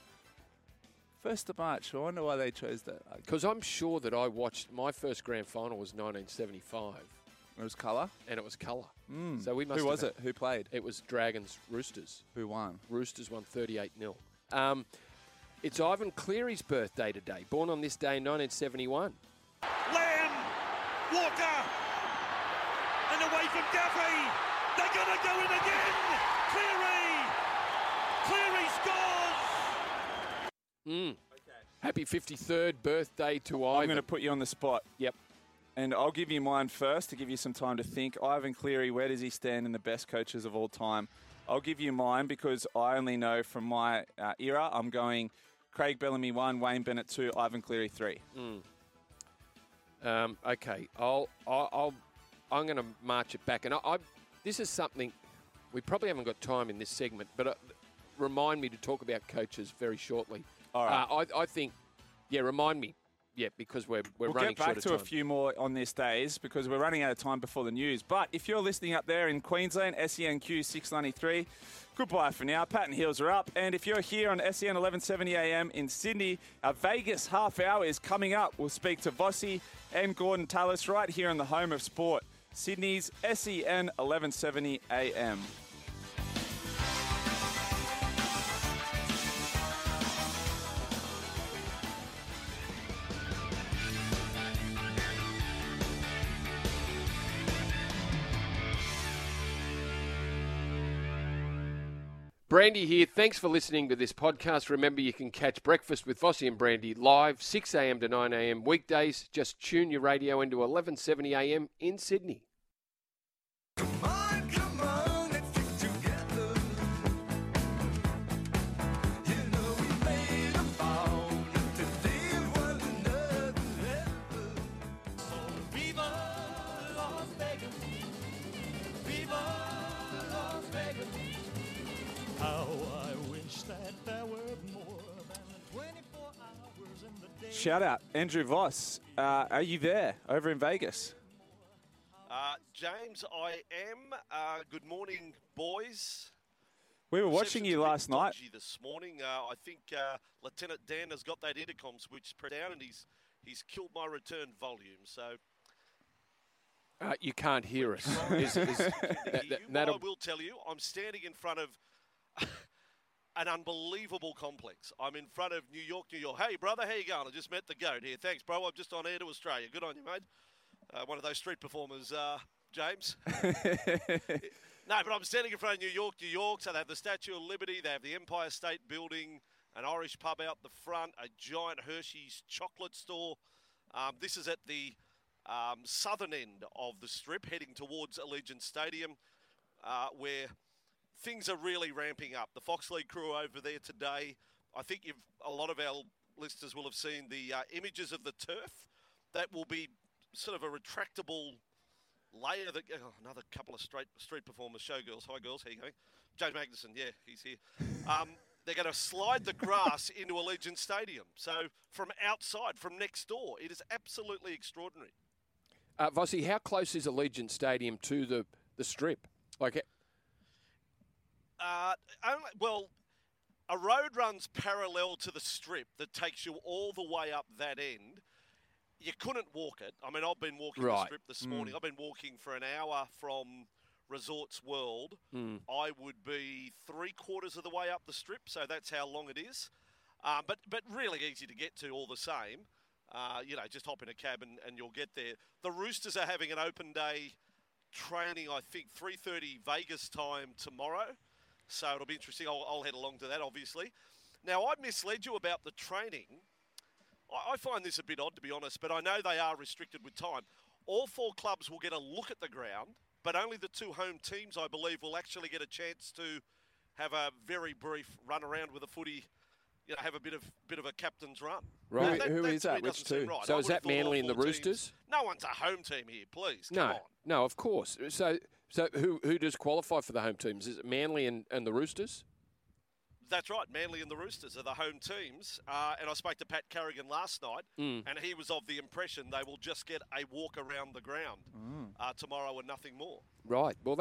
1st of March. I wonder why they chose that. Because I'm sure that I watched... My first grand final was 1975. It was colour? And it was colour. So we must Who was it? Who played? It was Dragons Roosters. Who won? Roosters won 38-0. It's Ivan Cleary's birthday today, born on this day in 1971. Lamb, Walker, and away from Duffy. They're going to go in again. Cleary scores. Okay. Happy 53rd birthday to Ivan. I'm going to put you on the spot. Yep. And I'll give you mine first to give you some time to think. Ivan Cleary, where does he stand in the best coaches of all time? I'll give you mine because I only know from my era. I'm going... Craig Bellamy 1, Wayne Bennett 2, Ivan Cleary 3. Okay, I'm going to march it back, and this is something we probably haven't got time in this segment, but remind me to talk about coaches very shortly. All right, I think, remind me, because we're running short of time. We'll get back to a few more on this days because we're running out of time before the news. But if you're listening up there in Queensland, SENQ 693. Goodbye for now. Pat and Heels are up. And if you're here on SEN 1170 AM in Sydney, our Vegas half hour is coming up. We'll speak to Vossy and Gordon Tallis right here in the home of sport, Sydney's SEN 1170 AM. Brandy here. Thanks for listening to this podcast. Remember, you can catch Breakfast with Vossy and Brandy live 6 a.m. to 9 a.m. weekdays. Just tune your radio into 1170 a.m. in Sydney. Come on, let's stick together. You know we made a bond, and today was another level. So viva Las Vegas, viva Las Vegas. How I wish that there were more than 24 hours in the day. Shout out, Andrew Voss. Are you there over in Vegas? James, I am. Good morning, boys. We were watching you last night. This morning, I think Lieutenant Dan has got that intercom switch down, and he's killed my return volume. So you can't hear us. I will tell you, I'm standing in front of an unbelievable complex. I'm in front of New York. Hey, brother, how you going? I just met the goat here. Thanks, bro. I'm just on air to Australia. Good on you, mate. One of those street performers, James. No, but I'm standing in front of New York. So they have the Statue of Liberty. They have the Empire State Building, an Irish pub out the front, a giant Hershey's chocolate store. This is at the southern end of the strip, heading towards Allegiant Stadium, where things are really ramping up. The Fox League crew over there today. I think a lot of our listeners will have seen the images of the turf. That will be sort of a retractable layer that another couple of street performers, showgirls. Hi, girls. How you going? James Magnuson, yeah, he's here. They're going to slide the grass into Allegiant Stadium. So from outside, from next door, it is absolutely extraordinary. Vossy, how close is Allegiant Stadium to the strip? A road runs parallel to the strip that takes you all the way up that end. You couldn't walk it. I mean, I've been walking the strip this morning. I've been walking for an hour from Resorts World. I would be 3/4 of the way up the strip, so that's how long it is. But really easy to get to all the same. Just hop in a cab and you'll get there. The Roosters are having an open day training, I think, 3:30 Vegas time tomorrow. So it'll be interesting. I'll head along to that, obviously. Now, I misled you about the training. I find this a bit odd, to be honest, but I know they are restricted with time. All four clubs will get a look at the ground, but only the two home teams, I believe, will actually get a chance to have a very brief run around with the footy, have a bit of a captain's run. Right. Now, who is that? Which two? Right. So is that Manly and the Roosters? No one's a home team here, please. No, of course. So who does qualify for the home teams? Is it Manly and the Roosters? That's right. Manly and the Roosters are the home teams. And I spoke to Pat Carrigan last night, and he was of the impression they will just get a walk around the ground tomorrow and nothing more. Right. Well,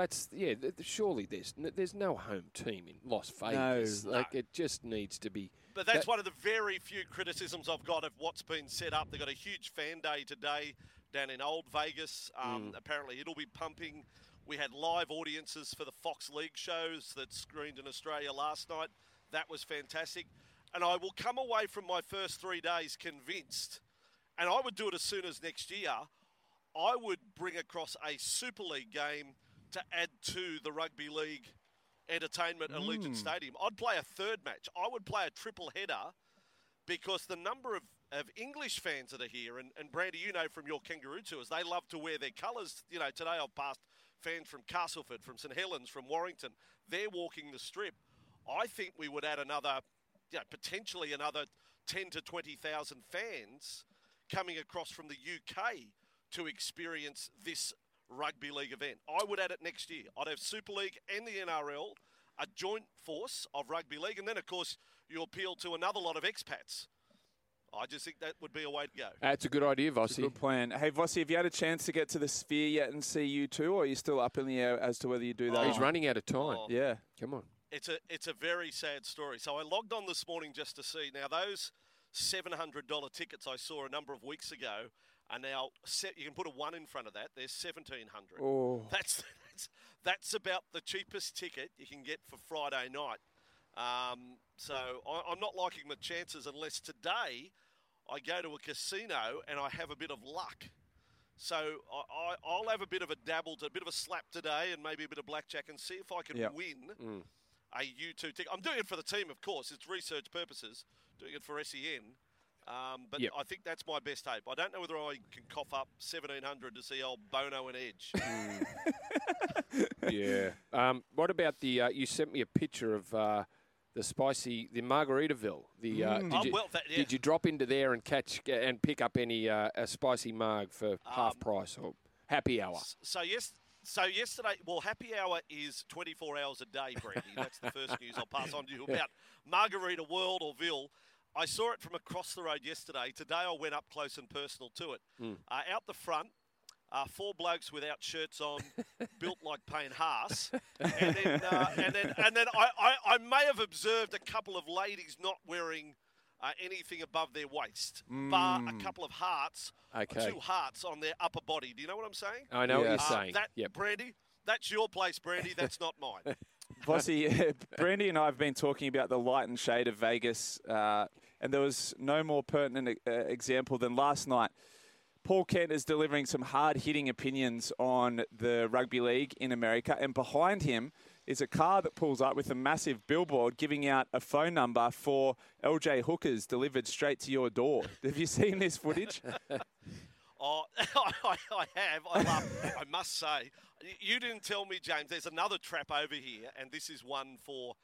surely there's no home team in Las Vegas. No. It just needs to be. But that's one of the very few criticisms I've got of what's been set up. They've got a huge fan day today down in Old Vegas. Apparently it'll be pumping. We had live audiences for the Fox League shows that screened in Australia last night. That was fantastic. And I will come away from my first 3 days convinced, and I would do it as soon as next year, I would bring across a Super League game to add to the Rugby League entertainment at Allegiant Stadium. I'd play a third match. I would play a triple header because the number of English fans that are here, and Brandy, from your Kangaroo tours, they love to wear their colours. Today I've passed fans from Castleford, from St Helens, from Warrington. They're walking the strip. I think we would add another, potentially another 10 to 20,000 fans coming across from the UK to experience this rugby league event. I would add it next year. I'd have Super League and the NRL, a joint force of rugby league. And then, of course, you appeal to another lot of expats. I just think that would be a way to go. That's a good idea, Vossy. It's a good plan. Hey, Vossy, have you had a chance to get to the Sphere yet and see you too, or are you still up in the air as to whether you do that? He's running out of time. Yeah. Come on. It's a very sad story. So I logged on this morning just to see. Now, those $700 tickets I saw a number of weeks ago are now set. You can put a one in front of that. They're $1,700. Oh. That's about the cheapest ticket you can get for Friday night. So I'm not liking my chances unless today I go to a casino and I have a bit of luck. So I'll have a bit of a dabble, a bit of a slap today and maybe a bit of blackjack and see if I can win a U2 ticket. I'm doing it for the team, of course. It's research purposes. Doing it for SEN. But yep. I think that's my best hope. I don't know whether I can cough up 1,700 to see old Bono and Edge. Yeah. What about the... you sent me a picture of the spicy... The Margaritaville. The, did you drop into there and catch and pick up any a spicy marg for half price or happy hour? So yesterday, well, happy hour is 24 hours a day, Brandy. That's the first news I'll pass on to you about Margarita World or Ville. I saw it from across the road yesterday. Today I went up close and personal to it. Out the front, four blokes without shirts on, built like Payne Haas. And then I may have observed a couple of ladies not wearing anything above their waist, bar a couple of hearts, two hearts on their upper body. Do you know what I'm saying? I know what you're saying. That, Brandy, that's your place, Brandy. That's not mine. Vossy, Brandy and I have been talking about the light and shade of Vegas, and there was no more pertinent example than last night. Paul Kent is delivering some hard-hitting opinions on the rugby league in America, and behind him is a car that pulls up with a massive billboard giving out a phone number for LJ hookers delivered straight to your door. Have you seen this footage? Oh, I have. I must say, you didn't tell me, James, there's another trap over here, and this is one for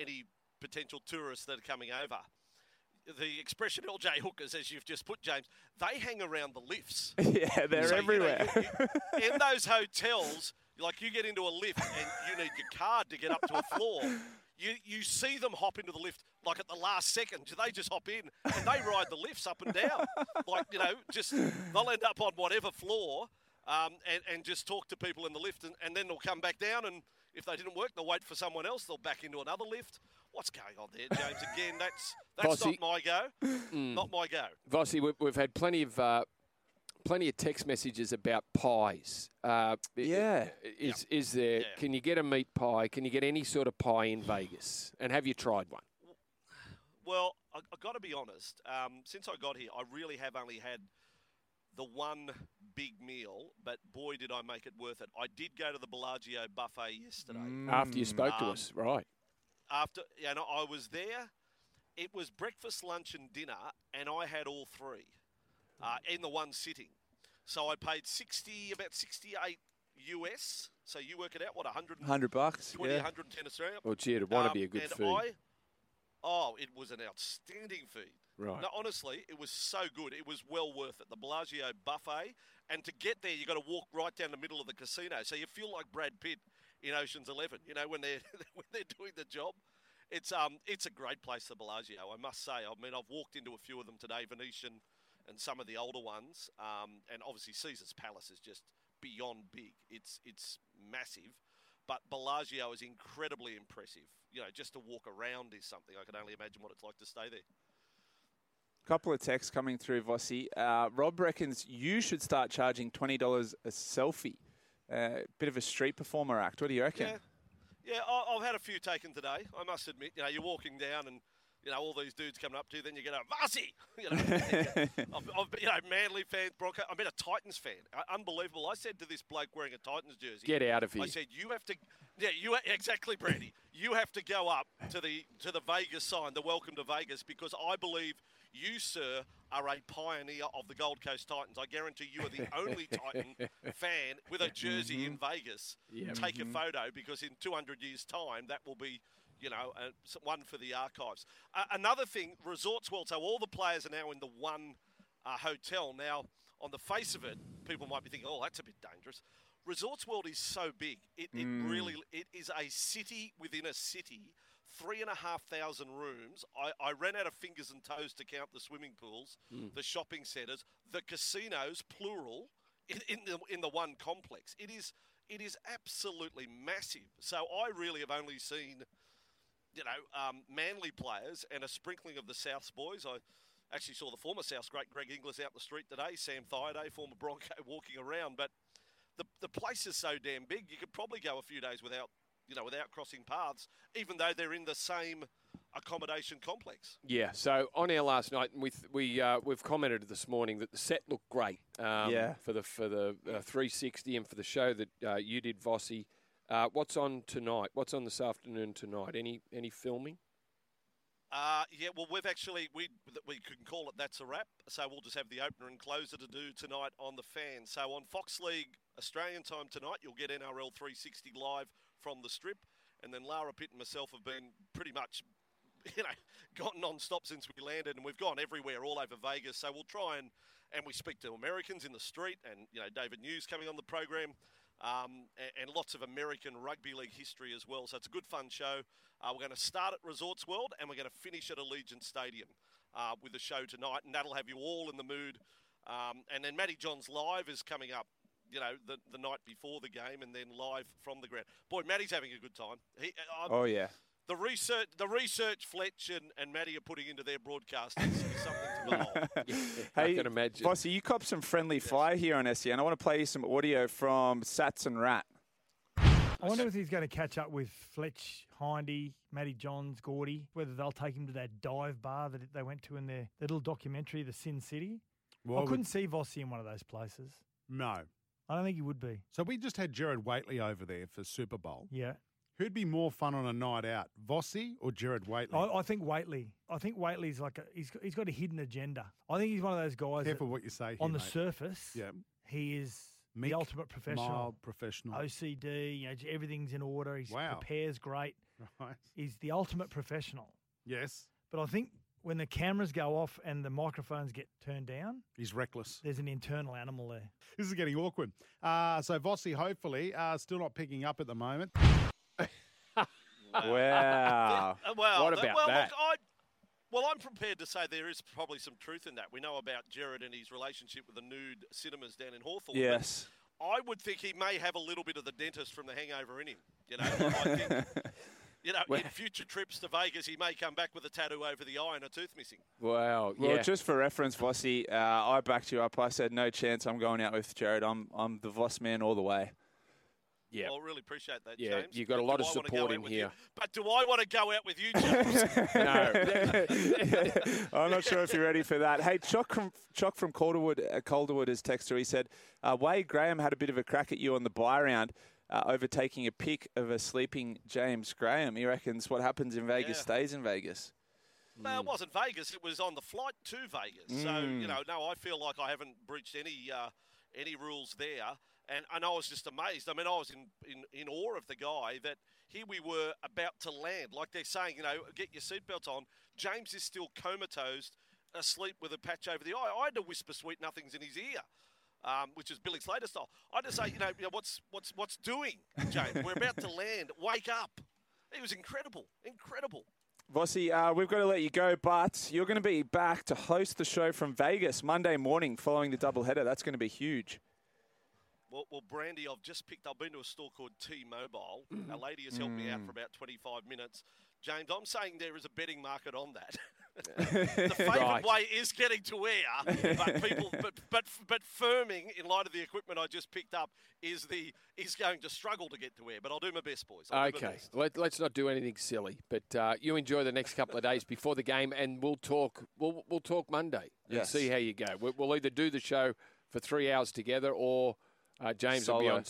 any potential tourists that are coming over. The expression LJ hookers, as you've just put, James, they hang around the lifts. Yeah, they're everywhere. You know, in those hotels, like you get into a lift and you need your card to get up to a floor. You see them hop into the lift like at the last second. They just hop in and they ride the lifts up and down. Like, you know, just they'll end up on whatever floor and just talk to people in the lift and then they'll come back down and if they didn't work, they'll wait for someone else. They'll back into another lift. What's going on there, James? Again, that's Vossy. Not my go. Not my go. Vossy, we've had plenty of text messages about pies. Is there? Yeah. Can you get a meat pie? Can you get any sort of pie in Vegas? And have you tried one? Well, I've got to be honest. Since I got here, I really have only had the one big meal, but boy, did I make it worth it. I did go to the Bellagio buffet yesterday. After you spoke to us, right. After, you know, I was there. It was breakfast, lunch and dinner, and I had all three in the one sitting. So I paid about 68 US. So you work it out, what, 100 bucks? 110 Australian. Well, gee, it'd want to be a good food. It was an outstanding feed. Right. No, honestly, it was so good. It was well worth it. The Bellagio buffet. And to get there, you got to walk right down the middle of the casino. So you feel like Brad Pitt in Ocean's 11, you know, when they're doing the job. It's a great place, the Bellagio, I must say. I mean, I've walked into a few of them today, Venetian and some of the older ones. And obviously Caesar's Palace is just beyond big. It's massive. But Bellagio is incredibly impressive. You know, just to walk around is something. I can only imagine what it's like to stay there. Couple of texts coming through, Vossy. Rob reckons you should start charging $20 a selfie. Bit of a street performer act. What do you reckon? Yeah, I've had a few taken today. I must admit, you know, you're walking down and, you know, all these dudes coming up to you. Then you get a Vossy. You know, Manly fans, Bronco. I mean, a Titans fan. Unbelievable. I said to this bloke wearing a Titans jersey, "Get out of here." I said, "You have to." Yeah, you exactly, Brandy. You have to go up to the Vegas sign, the "Welcome to Vegas," because I believe you, sir, are a pioneer of the Gold Coast Titans. I guarantee you are the only Titan fan with a jersey in Vegas. Yeah, take a photo because in 200 years' time, that will be, you know, one for the archives. Another thing, Resorts World. So all the players are now in the one hotel. Now, on the face of it, people might be thinking, oh, that's a bit dangerous. Resorts World is so big. It is a city within a city. 3,500 rooms. I ran out of fingers and toes to count the swimming pools, the shopping centres, the casinos, plural, in the one complex. It is absolutely massive. So I really have only seen, you know, Manly players and a sprinkling of the South's boys. I actually saw the former South's great Greg Inglis out the street today. Sam Thaiday, former Bronco, walking around. But the place is so damn big. You could probably go a few days without crossing paths, even though they're in the same accommodation complex. Yeah, so on air last night, we've commented this morning that the set looked great for the 360 and for the show that you did, Vossy. What's on tonight? What's on this afternoon tonight? Any filming? Yeah, well, we've actually, we can call it That's a Wrap. So we'll just have the opener and closer to do tonight on The Fan. So on Fox League Australian time tonight, you'll get NRL 360 live from the Strip. And then Lara Pitt and myself have been pretty much, gone non-stop since we landed. And we've gone everywhere, all over Vegas. So we'll try and we speak to Americans in the street and, David News coming on the program. And lots of American rugby league history as well. So it's a good fun show. We're going to start at Resorts World and we're going to finish at Allegiant Stadium with the show tonight. And that'll have you all in the mood. And then Matty Johns live is coming up, the night before the game and then live from the ground. Boy, Matty's having a good time. Oh, yeah. The research Fletch and Matty are putting into their broadcast is something to behold. I can imagine. Vossy, you copped some friendly fire here on SEN. I want to play you some audio from Sats and Rat. I wonder if he's going to catch up with Fletch, Hindy, Matty Johns, Gordy, whether they'll take him to that dive bar that they went to in their little documentary, The Sin City. Well, I couldn't see Vossy in one of those places. No. I don't think he would be. So we just had Jared Whateley over there for Super Bowl. Yeah. Who'd be more fun on a night out, Vossy or Jared Whateley? I think Whateley. I think Whateley's he's got a hidden agenda. I think he's one of those guys. Careful what you say here, on the surface, yeah. He is meek, the ultimate professional. Mild professional. OCD, everything's in order. He prepares great. Right. He's the ultimate professional. Yes. But I think when the cameras go off and the microphones get turned down, he's reckless. There's an internal animal there. This is getting awkward. So Vossy, hopefully, still not picking up at the moment. Wow. Well, what about that? Look, I'm prepared to say there is probably some truth in that. We know about Jared and his relationship with the nude cinemas down in Hawthorne. Yes. I would think he may have a little bit of the dentist from The Hangover in him. I think, in future trips to Vegas, he may come back with a tattoo over the eye and a tooth missing. Wow. Well, just for reference, Vossy, I backed you up. I said, no chance I'm going out with Jared. I'm the Voss man all the way. Yeah. I really appreciate that, James. Yeah, you've got a lot of support in here. But do I want to go out with you, James? No. I'm not sure if you're ready for that. Hey, Chuck from Calderwood has texted. He said, Wade Graham had a bit of a crack at you on the buy round over taking a pic of a sleeping James Graham. He reckons what happens in Vegas stays in Vegas. No, it wasn't Vegas. It was on the flight to Vegas. So, I feel like I haven't breached any rules there. And I was just amazed. I mean, I was in awe of the guy that here we were about to land. Like they're saying, get your seatbelt on. James is still comatose, asleep with a patch over the eye. I had to whisper sweet nothings in his ear, which is Billy Slater style. I had to say, what's doing, James? We're about to land. Wake up. It was incredible, incredible. Vossy, we've got to let you go, but you're going to be back to host the show from Vegas Monday morning following the doubleheader. That's going to be huge. Well, Brandy, I've been to a store called T-Mobile. A lady has helped me out for about 25 minutes. James, I'm saying there is a betting market on that. The favourite way is getting to air, but firming in light of the equipment I just picked up is going to struggle to get to air. But I'll do my best, boys. Okay, let's not do anything silly. But you enjoy the next couple of days before the game, and we'll talk. We'll talk Monday and see how you go. We'll either do the show for 3 hours together or. James will be on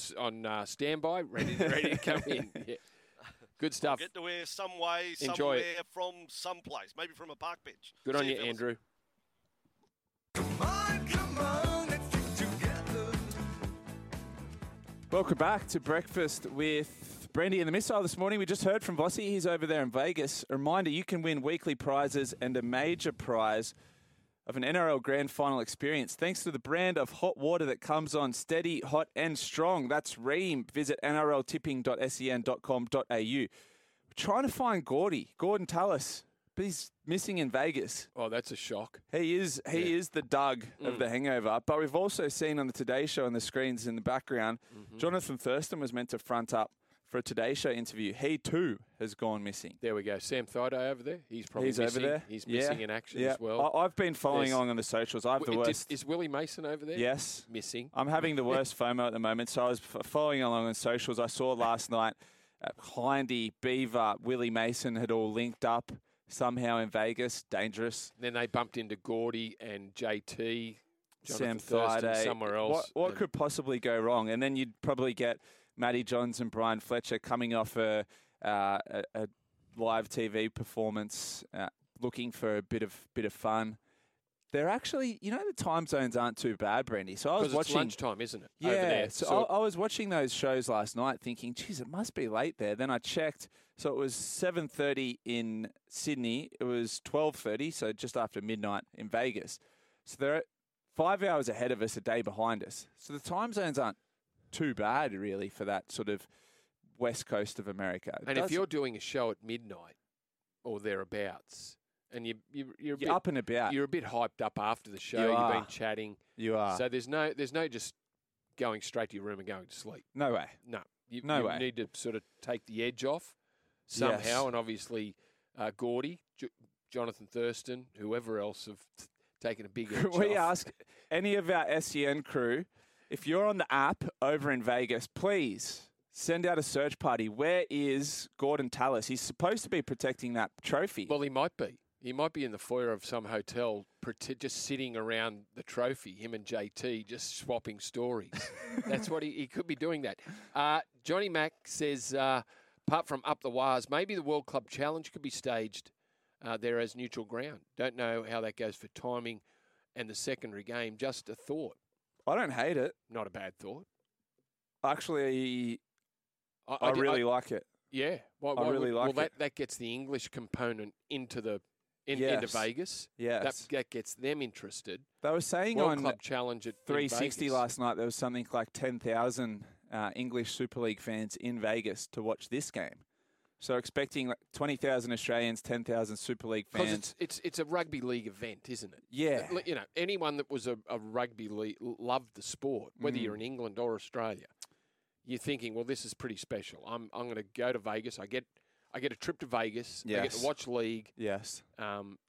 standby, ready to come in. Yeah. Good stuff. We'll get to air some way, somewhere, from someplace, maybe from a park bench. Good on you, Andrew. Come on, let's get together. Welcome back to Breakfast with Brandy and the Missile this morning. We just heard from Vossy. He's over there in Vegas. A reminder, you can win weekly prizes and a major prize of an NRL Grand Final experience thanks to the brand of hot water that comes on steady, hot and strong. That's Ream. Visit nrltipping.sen.com.au. We're trying to find Gordon Tallis, but he's missing in Vegas. Oh, that's a shock. He is the Doug of The Hangover. But we've also seen on the Today Show on the screens in the background, Jonathan Thurston was meant to front up for a Today Show interview. He too has gone missing. There we go. Sam Thido over there. He's missing. Over there. He's missing in action as well. I've been following along on the socials. I have the worst. Is Willie Mason over there? Yes. Missing. I'm having the worst FOMO at the moment. So I was following along on socials. I saw last night Hindy, Beaver, Willie Mason had all linked up somehow in Vegas. Dangerous. Then they bumped into Gordy and JT. Jonathan Sam Thido. Somewhere else. What could possibly go wrong? And then you'd probably get Matty Johns and Brian Fletcher coming off a live TV performance, looking for a bit of fun. They're actually, you know, the time zones aren't too bad, Brandy. So I was watching, it's lunchtime, isn't it? Yeah. Over there. So I was watching those shows last night, thinking, "Geez, it must be late there." Then I checked, so it was 7:30 in Sydney. It was 12:30, so just after midnight in Vegas. So they're 5 hours ahead of us, a day behind us. So the time zones aren't too bad, really, for that sort of West Coast of America. And if you're doing a show at midnight or thereabouts, and you're up and about. You're a bit hyped up after the show. You've been chatting. You are. So there's no just going straight to your room and going to sleep. No way. No. You need to sort of take the edge off somehow. Yes. And obviously, Gordy, Jonathan Thurston, whoever else have taken a big edge off. We ask any of our SEN crew, if you're on the app over in Vegas, please send out a search party. Where is Gordon Tallis? He's supposed to be protecting that trophy. Well, he might be. He might be in the foyer of some hotel, just sitting around the trophy, him and JT, just swapping stories. That's what he could be doing that. Johnny Mack says, apart from up the wires, maybe the World Club Challenge could be staged there as neutral ground. Don't know how that goes for timing and the secondary game. Just a thought. I don't hate it. Not a bad thought. Actually, I really like it. Yeah. Well, that gets the English component into the... Into Vegas. Yes. That gets them interested. They were saying World on Club Challenge at 360 last night, there was something like 10,000 English Super League fans in Vegas to watch this game. So expecting like 20,000 Australians, 10,000 Super League fans. Because it's a rugby league event, isn't it? Yeah. You know, anyone that was a rugby league loved the sport, whether you're in England or Australia. You're thinking, well, this is pretty special. I'm going to go to Vegas. I get a trip to Vegas. Yes. I get to watch league. Yes,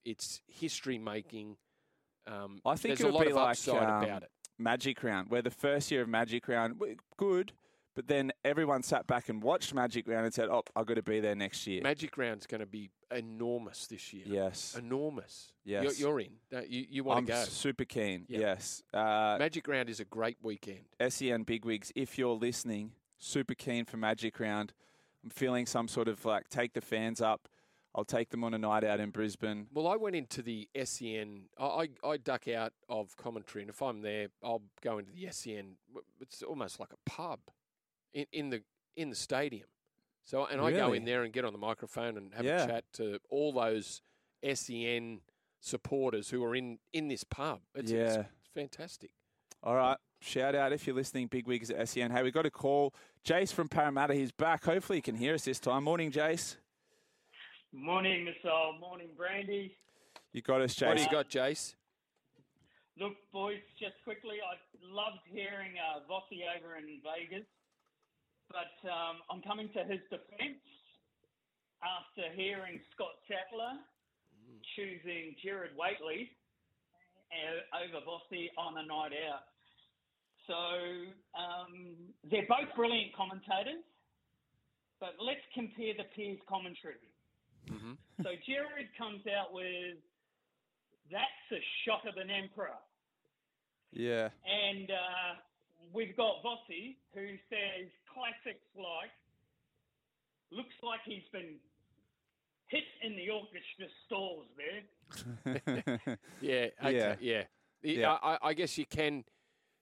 it's history making. I think it would be like Magic Round, where the first year of Magic Round, good, but then everyone sat back and watched Magic Round and said, "Oh, I've got to be there next year." Magic Round's going to be enormous this year. Yes, enormous. Yes, you're in. You want to go? I'm super keen. Yep. Yes, Magic Round is a great weekend. SEN Bigwigs, if you're listening, super keen for Magic Round. I'm feeling some sort of like take the fans up. I'll take them on a night out in Brisbane. Well, I went into the SEN. I duck out of commentary, and if I'm there, I'll go into the SEN. It's almost like a pub in the stadium. So and really? I go in there and get on the microphone and have a chat to all those SEN supporters who are in this pub. It's fantastic. All right. Shout out if you're listening, Big Wigs at SEN. Hey, we got a call. Jace from Parramatta, he's back. Hopefully he can hear us this time. Morning, Jace. Morning, Missile. Morning, Brandy. You got us, Jace. What do you got, Jace? Look, boys, just quickly, I loved hearing Vossy over in Vegas, but I'm coming to his defence after hearing Scott Sattler choosing Jared Whateley over Vossy on a night out. So they're both brilliant commentators, but let's compare the pairs' commentary. Mm-hmm. So Jared comes out with, that's a shot of an emperor. Yeah. And we've got Vossy, who says classics like, looks like he's been hit in the orchestra stalls there. Yeah. Okay, yeah. Yeah. I guess you can...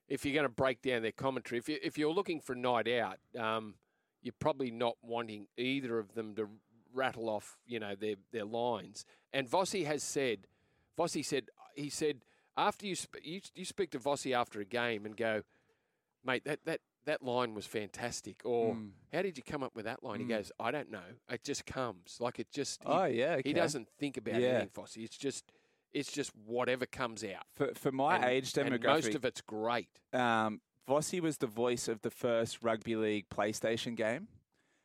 If you're going to break down their commentary, if you're looking for a night out, you're probably not wanting either of them to rattle off, you know, their lines. And Vossy said after you speak to Vossy after a game and go, mate, that line was fantastic, or how did you come up with that line? He goes, I don't know, it just comes like it just. He doesn't think about anything, Vossy. It's just whatever comes out. For my age demographic... And most of it's great. Vossy was the voice of the first rugby league PlayStation game.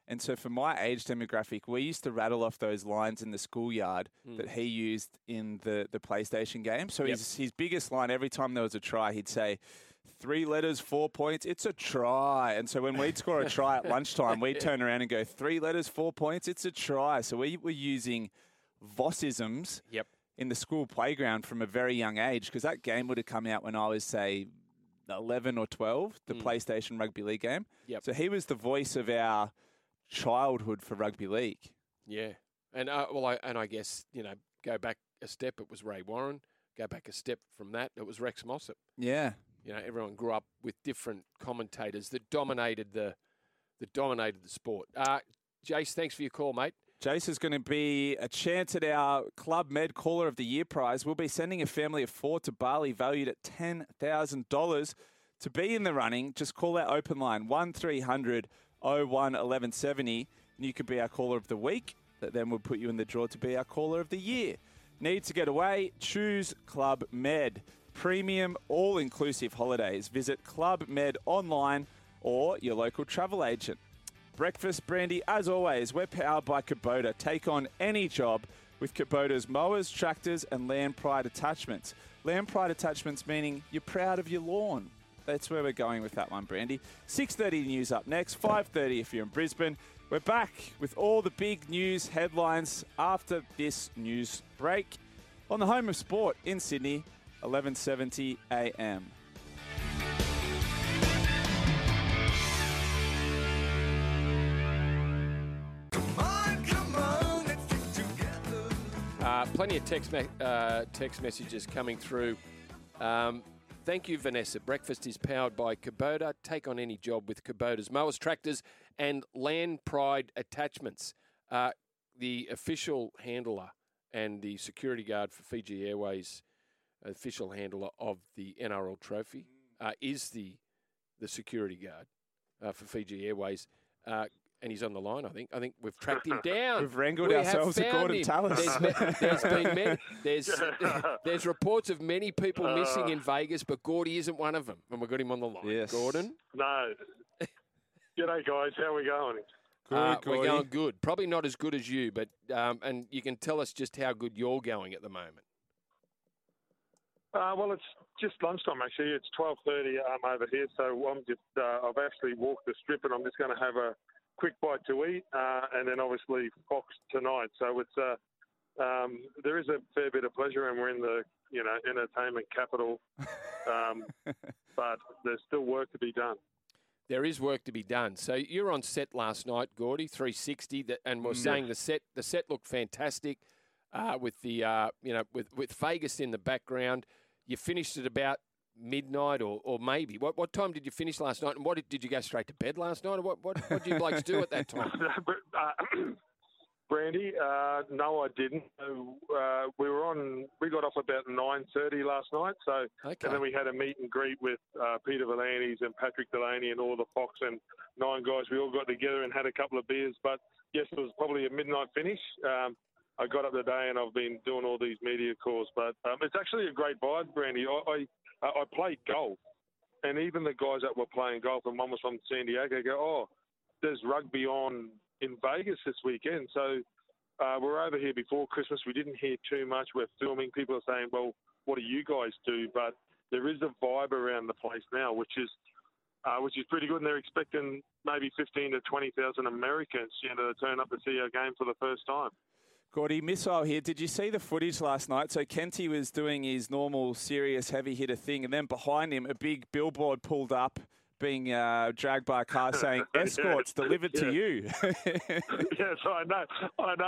And so for my age demographic, we used to rattle off those lines in the schoolyard that he used in the PlayStation game. So his biggest line, every time there was a try, he'd say... 3 letters, 4 points. It's a try. And so when we'd score a try at lunchtime, we'd turn around and go, 3 letters, 4 points. It's a try. So we were using Vossisms... Yep. in the school playground from a very young age, because that game would have come out when I was, say, 11 or 12, the PlayStation Rugby League game. Yep. So he was the voice of our childhood for rugby league. Yeah. And I guess, you know, go back a step, it was Ray Warren. Go back a step from that, it was Rex Mossop. Yeah. You know, everyone grew up with different commentators that dominated the sport. Jace, thanks for your call, mate. Jace is going to be a chance at our Club Med Caller of the Year prize. We'll be sending a family of four to Bali valued at $10,000. To be in the running, just call our open line, 1300 01 1170, and you could be our Caller of the Week. That then will put you in the draw to be our Caller of the Year. Need to get away? Choose Club Med. Premium, all-inclusive holidays. Visit Club Med online or your local travel agent. Breakfast, Brandy, as always, we're powered by Kubota. Take on any job with Kubota's mowers, tractors and Land Pride attachments. Land Pride attachments meaning you're proud of your lawn. That's where we're going with that one, Brandy. 6:30 news up next, 5:30 if you're in Brisbane. We're back with all the big news headlines after this news break on the home of sport in Sydney, 1170 AM. Plenty of text messages coming through. Thank you, Vanessa. Breakfast is powered by Kubota. Take on any job with Kubota's mowers, tractors and Land Pride attachments. The official handler and the security guard for Fiji Airways, official handler of the NRL trophy, is the security guard for Fiji Airways. And he's on the line, I think. I think we've tracked him down. We've wrangled ourselves a Gordon Tallis. There's reports of many people missing in Vegas, but Gordy isn't one of them. And we've got him on the line. Yes. Gordon? No. G'day, guys. How are we going? Good, we're going good. Probably not as good as you, but and you can tell us just how good you're going at the moment. Well, it's just lunchtime, actually. It's 12:30 over here, so I'm just I've actually walked the strip, and I'm just going to have a quick bite to eat, and then obviously Fox tonight. So it's there is a fair bit of pleasure, and we're in the entertainment capital, but there's still work to be done. There is work to be done. So you're on set last night, Gordy, 360, and we're saying the set looked fantastic, with the with Vegas in the background. You finished at about midnight or maybe. What time did you finish last night? And what did you go straight to bed last night? Or what did you blokes do at that time? Brandy, no, I didn't. We got off about 9:30 last night. So okay. And then we had a meet and greet with Peter V'lanis and Patrick Delaney and all the Fox and Nine guys. We all got together and had a couple of beers. But yes, it was probably a midnight finish. I got up today and I've been doing all these media calls. But it's actually a great vibe, Brandy. I played golf, and even the guys that were playing golf, and one was from San Diego, go, oh, there's rugby on in Vegas this weekend. So we're over here before Christmas. We didn't hear too much. We're filming. People are saying, well, what do you guys do? But there is a vibe around the place now, which is pretty good. And they're expecting maybe 15,000 to 20,000 Americans to turn up to see our game for the first time. Gordy, Missile here. Did you see the footage last night? So Kenty was doing his normal serious heavy hitter thing, and then behind him, a big billboard pulled up, being dragged by a car, saying "Escorts delivered to you." Yes, I know,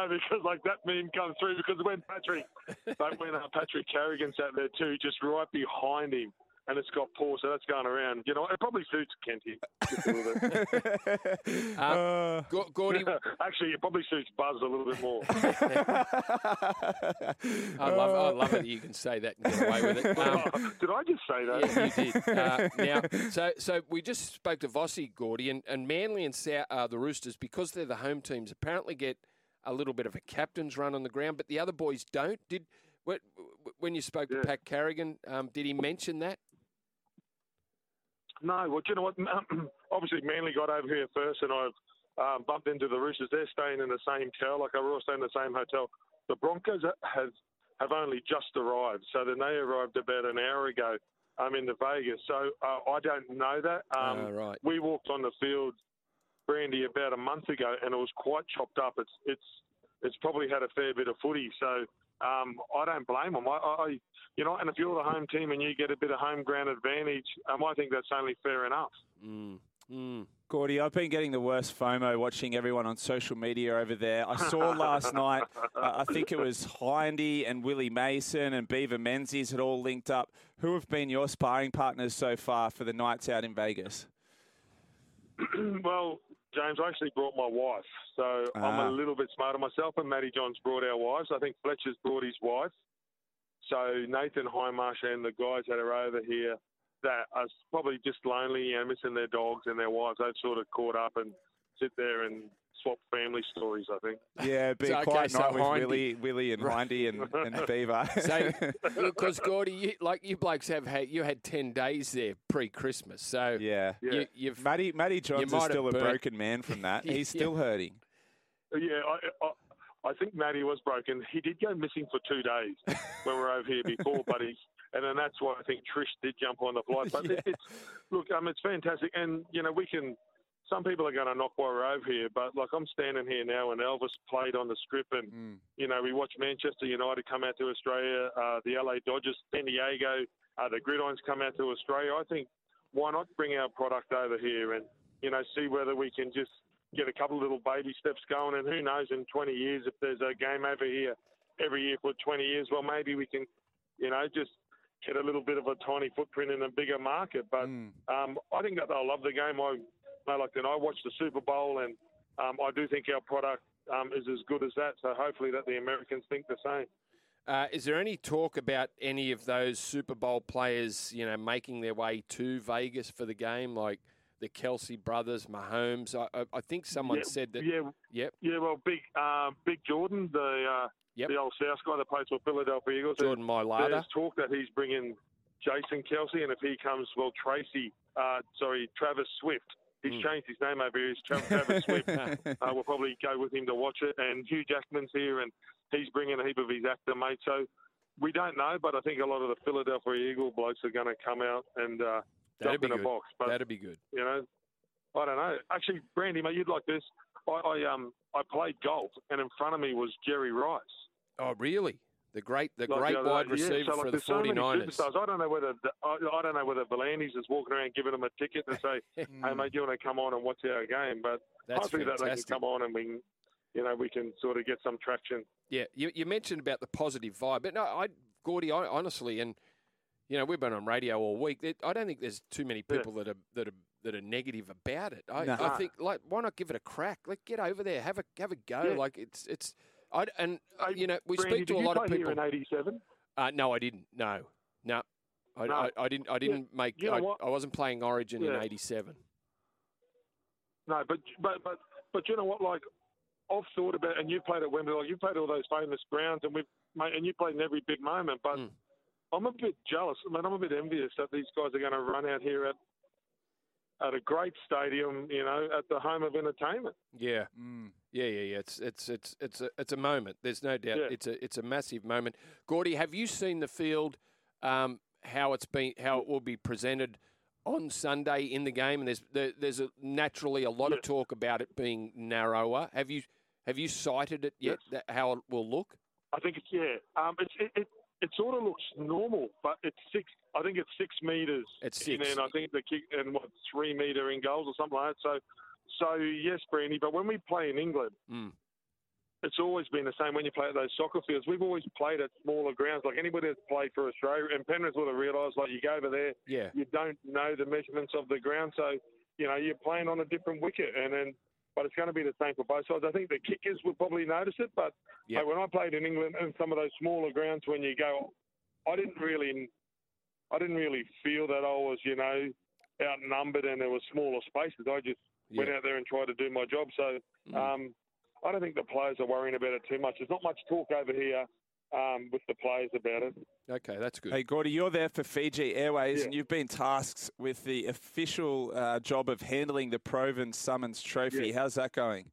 because like that meme comes through. Because when Patrick Carrigan sat there too, just right behind him. And it's got poor, so that's going around. It probably suits Kenty just a little bit. Gordy, actually, it probably suits Buzz a little bit more. I love it. You can say that and get away with it. Did I just say that? Yeah, you did. Now, so we just spoke to Vossy, Gordy, and Manly and the Roosters, because they're the home teams, apparently get a little bit of a captain's run on the ground, but the other boys don't. Did when you spoke to Pat Carrigan, did he mention that? No, well, do you know what? Obviously, Manly got over here first, and I've bumped into the Roosters. They're staying in the same hotel. Like, we're all staying in the same hotel. The Broncos have only just arrived. So then they arrived about an hour ago into Vegas. So I don't know that. Right. We walked on the field, Brandy, about a month ago, and it was quite chopped up. It's probably had a fair bit of footy. So I don't blame them. I, and if you're the home team and you get a bit of home ground advantage, I think that's only fair enough. Gordy, I've been getting the worst FOMO watching everyone on social media over there. I saw last night, I think it was Hindy and Willie Mason and Beaver Menzies had all linked up. Who have been your sparring partners so far for the nights out in Vegas? Well, James, I actually brought my wife. So I'm a little bit smarter myself, and Matty Johns brought our wives. I think Fletcher's brought his wife. So Nathan Highmarsh and the guys that are over here that are probably just lonely and missing their dogs and their wives, they've sort of caught up and sit there and swap family stories, I think. Yeah, it'd be so, quite nice with Willie and Randy and Beaver. Because, Gordy, you blokes had 10 days there pre-Christmas. So yeah. Matty Johns is still a broken man from that. He's still hurting. Yeah, I think Matty was broken. He did go missing for 2 days when we were over here before, but and then that's why I think Trish did jump on the flight. But it's fantastic. And, we can... Some people are going to knock while we're over here, but I'm standing here now, and Elvis played on the strip, and we watched Manchester United come out to Australia, the LA Dodgers, San Diego, the Gridirons come out to Australia. I think why not bring our product over here and see whether we can just get a couple of little baby steps going, and who knows in 20 years if there's a game over here every year for 20 years, well maybe we can just get a little bit of a tiny footprint in a bigger market. But I think that they'll love the game. I watched the Super Bowl, and I do think our product is as good as that. So hopefully that the Americans think the same. Is there any talk about any of those Super Bowl players, making their way to Vegas for the game, like the Kelsey brothers, Mahomes? I think someone said that. Yeah, yep. Yeah. Well, Big Jordan, the old South guy that plays for Philadelphia Eagles. Jordan Mailata. There's talk that he's bringing Jason Kelsey, and if he comes, Travis Swift. He's changed his name over here. He's Travis Swift. We'll probably go with him to watch it. And Hugh Jackman's here, and he's bringing a heap of his actor mates. So we don't know, but I think a lot of the Philadelphia Eagle blokes are going to come out and jump in a box. But, that'd be good. I don't know. Actually, Brandy, mate, you'd like this. I played golf, and in front of me was Jerry Rice. Oh, really? The great wide receiver for the 49ers. So I don't know whether Volandis is walking around giving them a ticket to say, "Hey mate, you want to come on and watch our game?" But hopefully that they can come on and we can sort of get some traction. Yeah, you mentioned about the positive vibe, but no, Gordy, I honestly, and we've been on radio all week. I don't think there's too many people that are negative about it. I think why not give it a crack? Get over there, have a go. Yeah. It's. We Brandy, speak to a lot of people. Did you play here in '87? No, I didn't. No. I didn't make. I wasn't playing Origin in '87. No, but you know what? I've thought about, and you played at Wembley. You played all those famous grounds, and you played in every big moment. But I'm a bit jealous. I'm a bit envious that these guys are going to run out here at a great stadium, at the home of entertainment. Yeah. Yeah. It's a moment. There's no doubt. Yeah. It's a massive moment. Gordy, have you seen the field, how it will be presented on Sunday in the game? And there's naturally a lot of talk about it being narrower. Have you cited it yet? Yes. How it will look? I think it sort of looks normal, but it's 6. I think it's 6 meters. It's 6. And I think the kick and 3 meter in goals or something like that. So yes, Brandy. But when we play in England, it's always been the same. When you play at those soccer fields, we've always played at smaller grounds. Anybody that's played for Australia and Penrith would have realised. You go over there, you don't know the measurements of the ground, so you're playing on a different wicket, and then. But it's going to be the same for both sides. I think the kickers will probably notice it, but when I played in England and some of those smaller grounds, when you go, I didn't really feel that I was, outnumbered and there were smaller spaces. I just went out there and tried to do my job. So I don't think the players are worrying about it too much. There's not much talk over here with the players about it. Okay, that's good. Hey, Gordy, you're there for Fiji Airways and you've been tasked with the official job of handling the Proven Summons Trophy. Yeah. How's that going?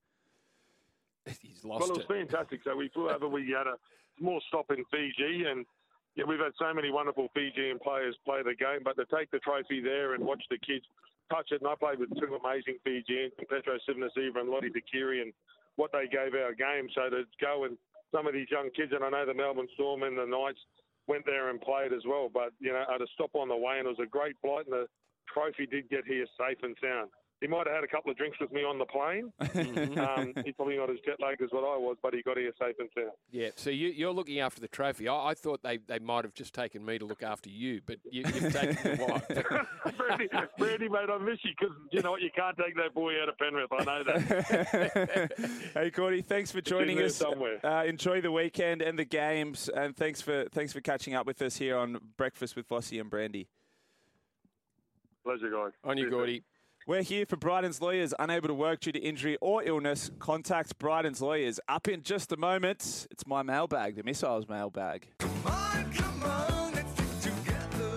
He's lost it. Well, it was fantastic. So we flew over. We had a small stop in Fiji and we've had so many wonderful Fijian players play the game, but to take the trophy there and watch the kids touch it, and I played with two amazing Fijians, Petro Sivnasiva and Luke Keary, and what they gave our game. So to go and some of these young kids, and I know the Melbourne Storm and the Knights went there and played as well. But, you know, at a stop on the way, and it was a great flight, and the trophy did get here safe and sound. He might have had a couple of drinks with me on the plane. He's probably not as jet-lagged as what I was, but he got here safe and sound. Yeah, so you're looking after the trophy. I thought they might have just taken me to look after you, but you've taken the wife. Brandy, mate, I miss you because, you know what, you can't take that boy out of Penrith. I know that. Hey, Cordy, thanks for joining us. Enjoy the weekend and the games, and thanks for catching up with us here on Breakfast with Vossy and Brandy. Pleasure, guys. On you, Cordy. We're here for Brydon's Lawyers. Unable to work due to injury or illness, contact Brydon's Lawyers. Up in just a moment, it's my mailbag, the Missile's mailbag. Come on, let's stick together.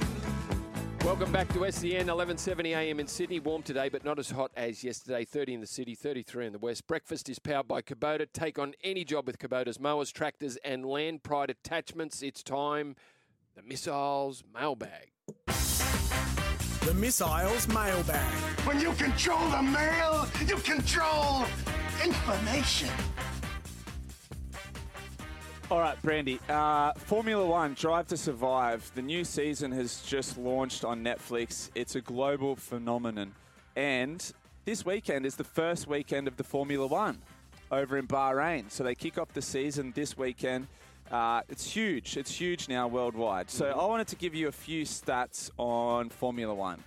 Welcome back to SCN, 11:70 a.m. in Sydney. Warm today, but not as hot as yesterday. 30 in the city, 33 in the west. Breakfast is powered by Kubota. Take on any job with Kubota's mowers, tractors and Land Pride attachments. It's time, the Missile's mailbag. The Missile's mailbag. When you control the mail, you control information. All right, Brandy. Formula One, Drive to Survive. The new season has just launched on Netflix. It's a global phenomenon. And this weekend is the first weekend of the Formula One over in Bahrain. So they kick off the season this weekend. It's huge. It's huge now worldwide. So I wanted to give you a few stats on Formula One.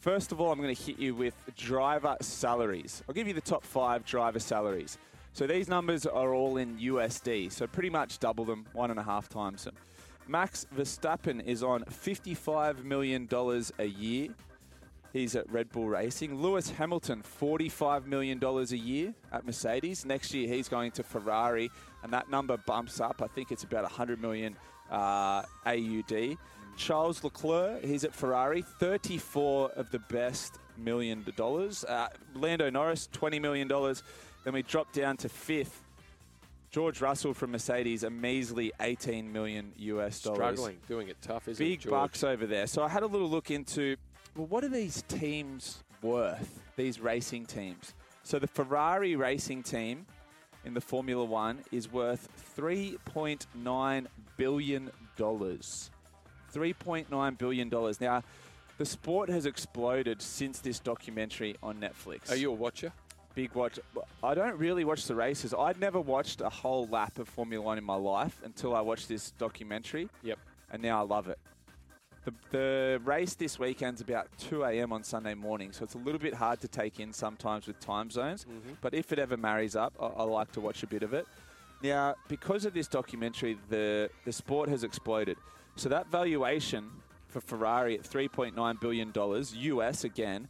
First of all, I'm going to hit you with driver salaries. I'll give you the top 5 driver salaries. So these numbers are all in USD. So pretty much double them, 1.5 times them. Max Verstappen is on $55 million a year. He's at Red Bull Racing. Lewis Hamilton, $45 million a year at Mercedes. Next year, he's going to Ferrari, and that number bumps up. I think it's about 100 million AUD. Charles Leclerc, he's at Ferrari, 34 of the best $1 million. Lando Norris, $20 million. Then we drop down to 5th. George Russell from Mercedes, a measly $18 million. Struggling, doing it tough, isn't it, George? Big bucks over there. So I had a little look into... Well, what are these teams worth, these racing teams? So the Ferrari racing team in the Formula One is worth $3.9 billion. $3.9 billion. Now, the sport has exploded since this documentary on Netflix. Are you a watcher? Big watch. I don't really watch the races. I'd never watched a whole lap of Formula One in my life until I watched this documentary. Yep. And now I love it. The race this weekend's about 2 a.m. on Sunday morning, so it's a little bit hard to take in sometimes with time zones. Mm-hmm. But if it ever marries up, I like to watch a bit of it. Now, because of this documentary, the sport has exploded. So that valuation for Ferrari at $3.9 billion, US again,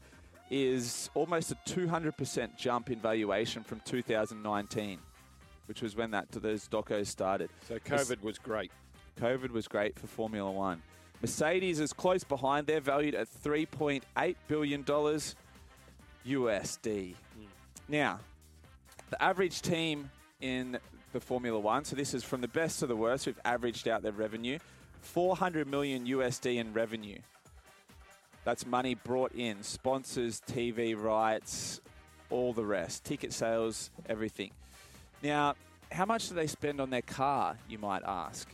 is almost a 200% jump in valuation from 2019, which was when those docos started. So COVID was great. COVID was great for Formula One. Mercedes is close behind. They're valued at $3.8 billion USD. Mm. Now, the average team in the Formula One, so this is from the best to the worst, we've averaged out their revenue, $400 million USD in revenue. That's money brought in, sponsors, TV rights, all the rest, ticket sales, everything. Now, how much do they spend on their car, you might ask?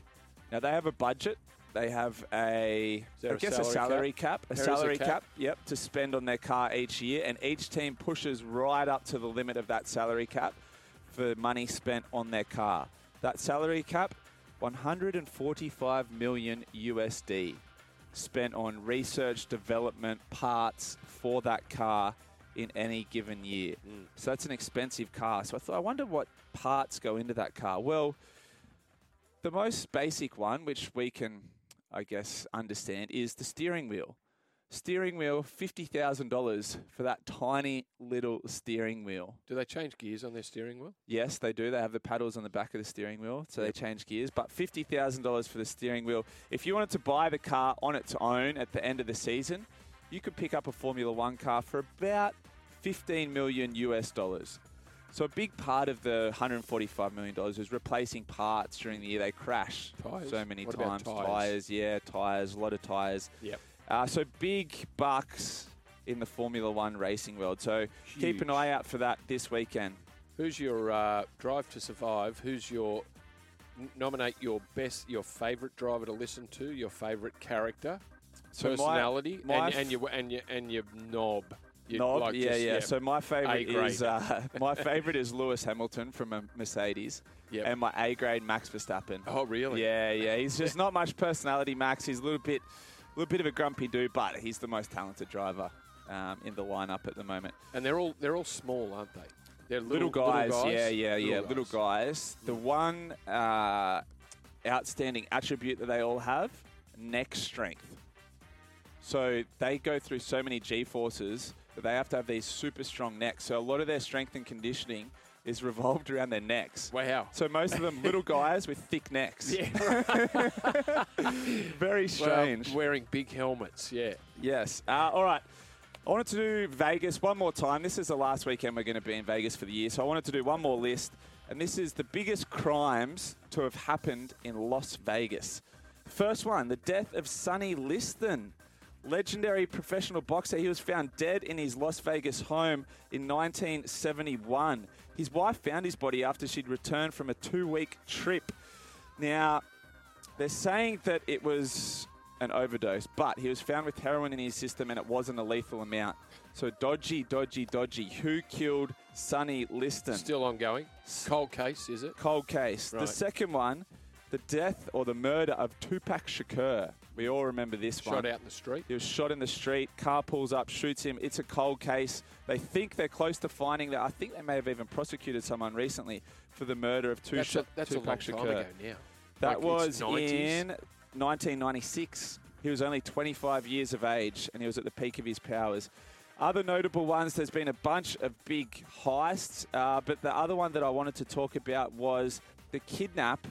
Now, they have a budget. They have a salary cap, yep, to spend on their car each year. And each team pushes right up to the limit of that salary cap for money spent on their car. That salary cap, 145 million USD spent on research, development, parts for that car in any given year. Mm. So that's an expensive car. So I thought, I wonder what parts go into that car. Well, the most basic one, which we can... I guess, understand, is the steering wheel. Steering wheel, $50,000 for that tiny little steering wheel. Do they change gears on their steering wheel? Yes, they do. They have the paddles on the back of the steering wheel, so they change gears. But $50,000 for the steering wheel. If you wanted to buy the car on its own at the end of the season, you could pick up a Formula One car for about $15 million. So a big part of the $145 million is replacing parts during the year. They crash tires? So many times. Tires, a lot of tires. Yep. So big bucks in the Formula One racing world. So huge. Keep an eye out for that this weekend. Who's your Drive to Survive? Who's your nominate your best, your favourite driver to listen to, your favourite character, so personality, and your knob. So my favourite is Lewis Hamilton from a Mercedes, and my A grade Max Verstappen. Oh really? Yeah. He's just not much personality, Max. He's a little bit of a grumpy dude, but he's the most talented driver in the lineup at the moment. And they're all small, aren't they? They're little guys. Little guys. The one outstanding attribute that they all have: neck strength. So they go through so many G-forces that they have to have these super strong necks. So a lot of their strength and conditioning is revolved around their necks. Wow. So most of them little guys with thick necks. Yeah. Very strange. Well, wearing big helmets, yeah. Yes. All right. I wanted to do Vegas one more time. This is the last weekend we're going to be in Vegas for the year. So I wanted to do one more list. And this is the biggest crimes to have happened in Las Vegas. First one, the death of Sonny Liston. Legendary professional boxer. He was found dead in his Las Vegas home in 1971. His wife found his body after she'd returned from a 2-week trip. Now, they're saying that it was an overdose, but he was found with heroin in his system and it wasn't a lethal amount. So dodgy. Who killed Sonny Liston? Still ongoing. Cold case, is it? Cold case. Right. The second one, the death or the murder of Tupac Shakur. We all remember this one. Shot out in the street. He was shot in the street. Car pulls up, shoots him. It's a cold case. They think they're close to finding that. I think they may have even prosecuted someone recently for the murder of Tupac Shakur. That's a long time ago now. That was in 1996. He was only 25 years of age, and he was at the peak of his powers. Other notable ones, there's been a bunch of big heists, but the other one that I wanted to talk about was the kidnap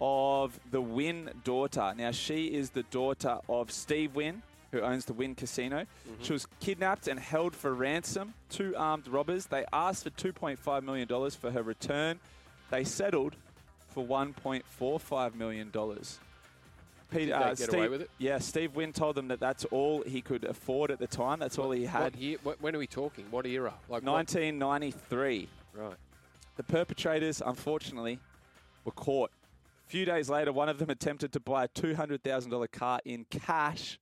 of the Wynn daughter. Now, she is the daughter of Steve Wynn, who owns the Wynn Casino. Mm-hmm. She was kidnapped and held for ransom. Two armed robbers. They asked for $2.5 million for her return. They settled for $1.45 million. Did they get away with it? Yeah, Steve Wynn told them that that's all he could afford at the time. That's all he had. When are we talking? What era? 1993. Right. The perpetrators, unfortunately, were caught. A few days later, one of them attempted to buy a $200,000 car in cash,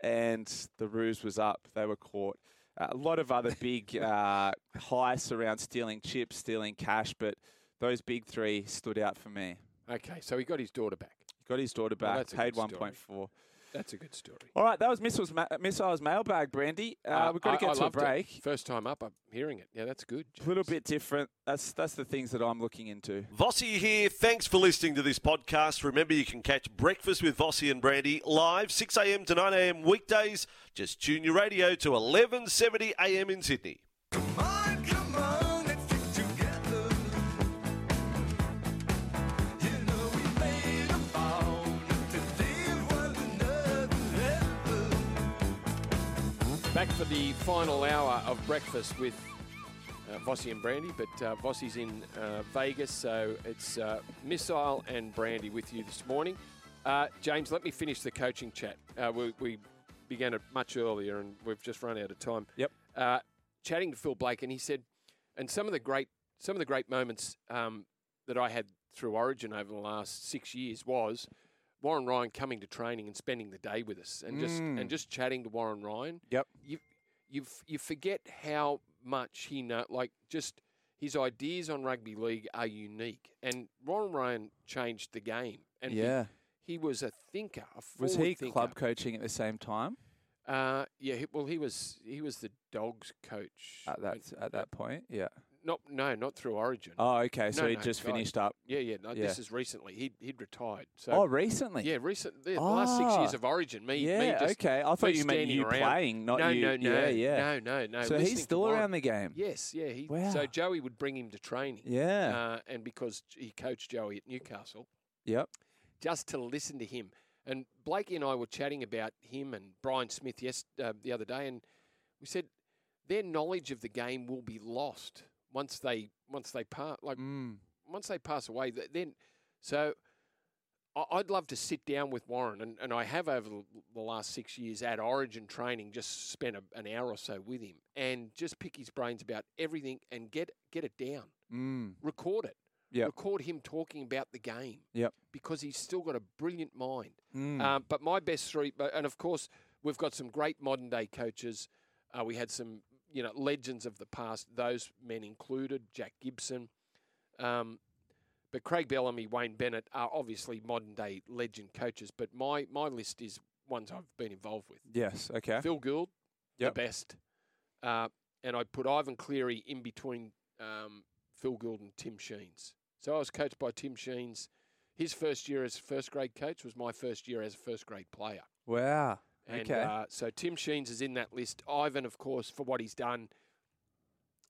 and the ruse was up. They were caught. A lot of other big heists around stealing chips, stealing cash, but those big three stood out for me. Okay, so he got his daughter back. Paid 1.4. That's a good story. All right, that was Missile's mailbag, Brandy. We've got to get to a break. It. First time up, I'm hearing it. Yeah, that's good. A little bit different. That's the things that I'm looking into. Vossy here. Thanks for listening to this podcast. Remember, you can catch Breakfast with Vossy and Brandy live 6 a.m. to 9 a.m. weekdays. Just tune your radio to 1170 a.m. in Sydney. Come on, let's get together. You know we made a vow. Back for the final hour of Breakfast with Vossy and Brandy, but Vossy's in Vegas, so it's Missile and Brandy with you this morning. James, let me finish the coaching chat. We began it much earlier, and we've just run out of time. Yep. Chatting to Phil Blake, and he said, and some of the great moments that I had through Origin over the last 6 years was Warren Ryan coming to training and spending the day with us, and just chatting to Warren Ryan. Yep. You forget how much he knows. Like, just his ideas on rugby league are unique, and Warren Ryan changed the game. And he was a thinker. Was he club coaching at the same time? He was the Dogs coach at that point. Yeah. Not through Origin. Oh, okay. So he just finished up. Yeah. This is recently. He'd retired. So, recently? Yeah, the last 6 years of Origin. Okay. I thought you meant you around. Playing, not no, you. No. Yeah. No. So he's still around the game? Yes, yeah. So Joey would bring him to training. Yeah. And because he coached Joey at Newcastle. Yep. Just to listen to him. And Blakey and I were chatting about him and Brian Smith the other day, and we said their knowledge of the game will be lost once they pass away, then so I'd love to sit down with Warren, and I have over the last 6 years at Origin training just spent an hour or so with him and just pick his brains about everything and get it down, record it, record him talking about the game because he's still got a brilliant mind. But my best three, and of course, we've got some great modern day coaches. We had some, you know, legends of the past, those men included, Jack Gibson. But Craig Bellamy, Wayne Bennett are obviously modern day legend coaches. But my list is ones I've been involved with. Yes, okay. Phil Gould, the best. And I put Ivan Cleary in between Phil Gould and Tim Sheens. So I was coached by Tim Sheens. His first year as first grade coach was my first year as a first grade player. Wow. And, okay. So Tim Sheens is in that list. Ivan, of course, for what he's done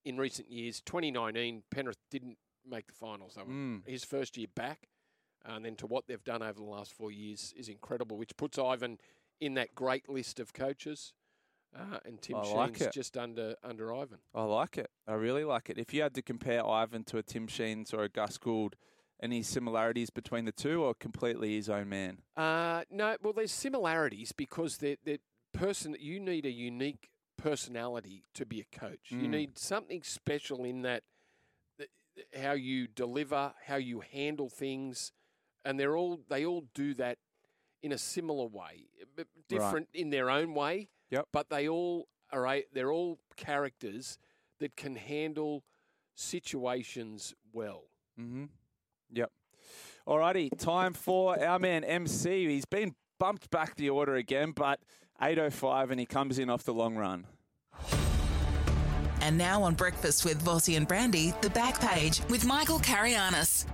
in recent years. 2019, Penrith didn't make the finals. They were his first year back. And then to what they've done over the last 4 years is incredible, which puts Ivan in that great list of coaches. And Tim Sheens just under Ivan. I like it. I really like it. If you had to compare Ivan to a Tim Sheens or a Gus Gould, any similarities between the two or completely his own man? No. Well, there's similarities because you need a unique personality to be a coach. You need something special in that, how you deliver, how you handle things. And they all do that in a similar way, but different in their own way. Yep. But they're all characters that can handle situations well. Mm-hmm. Yep. All righty, time for our man MC. He's been bumped back the order again, but 8:05 and he comes in off the long run. And now on Breakfast with Vossy and Brandy, The Back Page with Michael Carianis.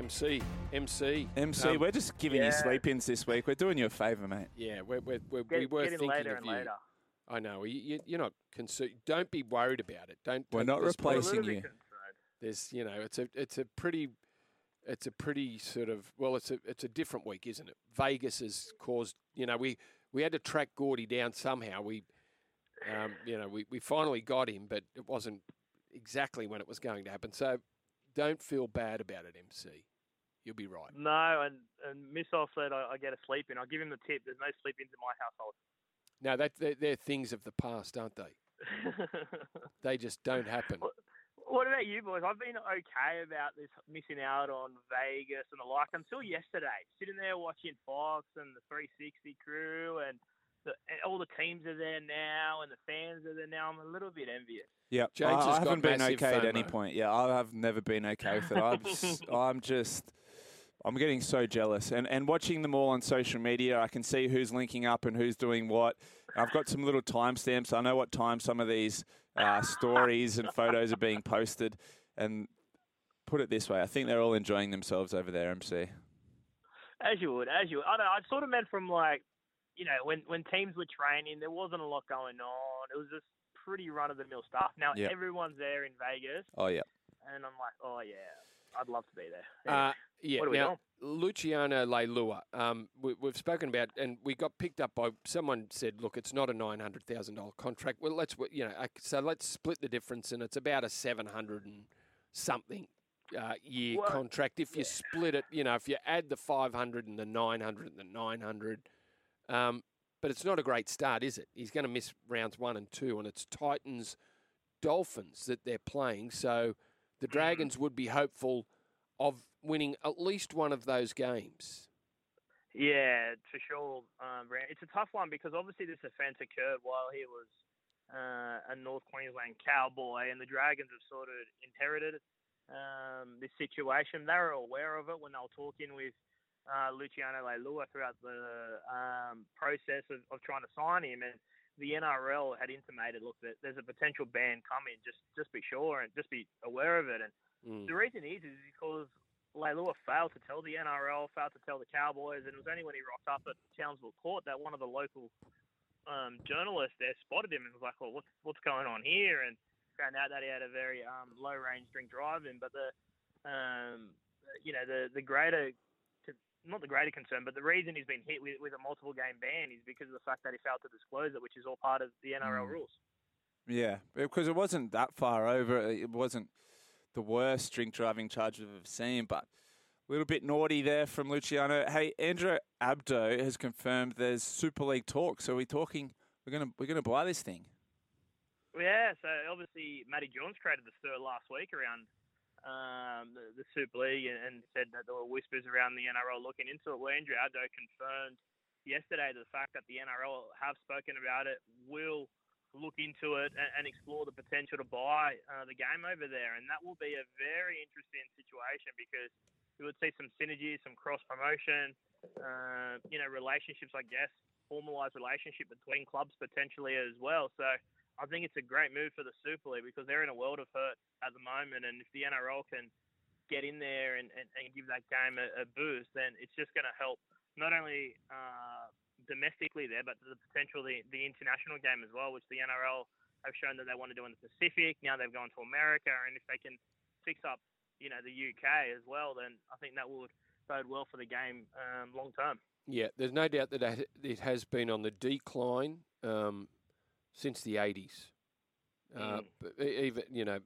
MC. We're just giving you sleep-ins this week. We're doing you a favour, mate. Yeah, we were thinking later of you. Later. I know. You're not concerned. Don't be worried about it. We're not replacing you. There's, you know, it's a pretty sort of, well, it's a different week, isn't it? Vegas has caused, you know, we had to track Gordy down somehow. We finally got him, but it wasn't exactly when it was going to happen. So don't feel bad about it, MC. You'll be right. No, and Missile said I get a sleep in. I'll give him the tip. There's no sleep ins in my household. No, they're things of the past, aren't they? They just don't happen. What about you boys? I've been okay about this missing out on Vegas and the like until yesterday. Sitting there watching Fox and the 360 crew and all the teams are there now and the fans are there now. I'm a little bit envious. Yeah, James I haven't been okay at any point. Yeah, I have never been okay with it. I'm getting so jealous. And watching them all on social media, I can see who's linking up and who's doing what. I've got some little timestamps. I know what time some of these stories and photos are being posted. And put it this way, I think they're all enjoying themselves over there, MC. As you would. I don't know, I sort of meant from like, you know, when teams were training, there wasn't a lot going on. It was just pretty run-of-the-mill stuff. Now everyone's there in Vegas. Oh, yeah. And I'm like, oh, yeah, I'd love to be there. Yeah. Luciano Leilua, we've spoken about, and we got picked up by someone said, look, it's not a $900,000 contract. Well, let's split the difference, and it's about a 700 and something year contract. If you split it, you know, if you add the 500 and the 900 and the 900, but it's not a great start, is it? He's going to miss rounds 1 and 2, and it's Titans, Dolphins that they're playing. So the Dragons would be hopeful of winning at least one of those games. Yeah, for sure. It's a tough one because obviously this offence occurred while he was a North Queensland Cowboy, and the Dragons have sort of inherited this situation. They were aware of it when they were talking with Luciano Leilua throughout the process of trying to sign him, and the NRL had intimated, look, that there's a potential ban coming. Just be sure and just be aware of it. And the reason is because Leilua failed to tell the NRL, failed to tell the Cowboys, and it was only when he rocked up at Townsville Court that one of the local journalists there spotted him and was like, "Well, what's going on here?" And found out that he had a very low-range drink driving. But the reason he's been hit with a multiple-game ban is because of the fact that he failed to disclose it, which is all part of the NRL rules. Yeah, because it wasn't that far over. It wasn't the worst drink driving charge we've ever seen, but a little bit naughty there from Luciano. Hey, Andrew Abdo has confirmed there's Super League talk. So we're gonna buy this thing. Yeah, so obviously Matty Johns created the stir last week around the Super League and said that there were whispers around the NRL looking into it. Well, Andrew Addo confirmed yesterday the fact that the NRL have spoken about it, will look into it and explore the potential to buy the game over there. And that will be a very interesting situation because you would see some synergies, some cross-promotion, relationships, I guess, formalised relationship between clubs potentially as well. So I think it's a great move for the Super League because they're in a world of hurt at the moment, and if the NRL can get in there and give that game a boost, then it's just going to help not only domestically there, but the potential the international game as well, which the NRL have shown that they want to do in the Pacific. Now they've gone to America, and if they can fix up, the UK as well, then I think that would bode well for the game long term. Yeah, there's no doubt that it has been on the decline since the 80s. Even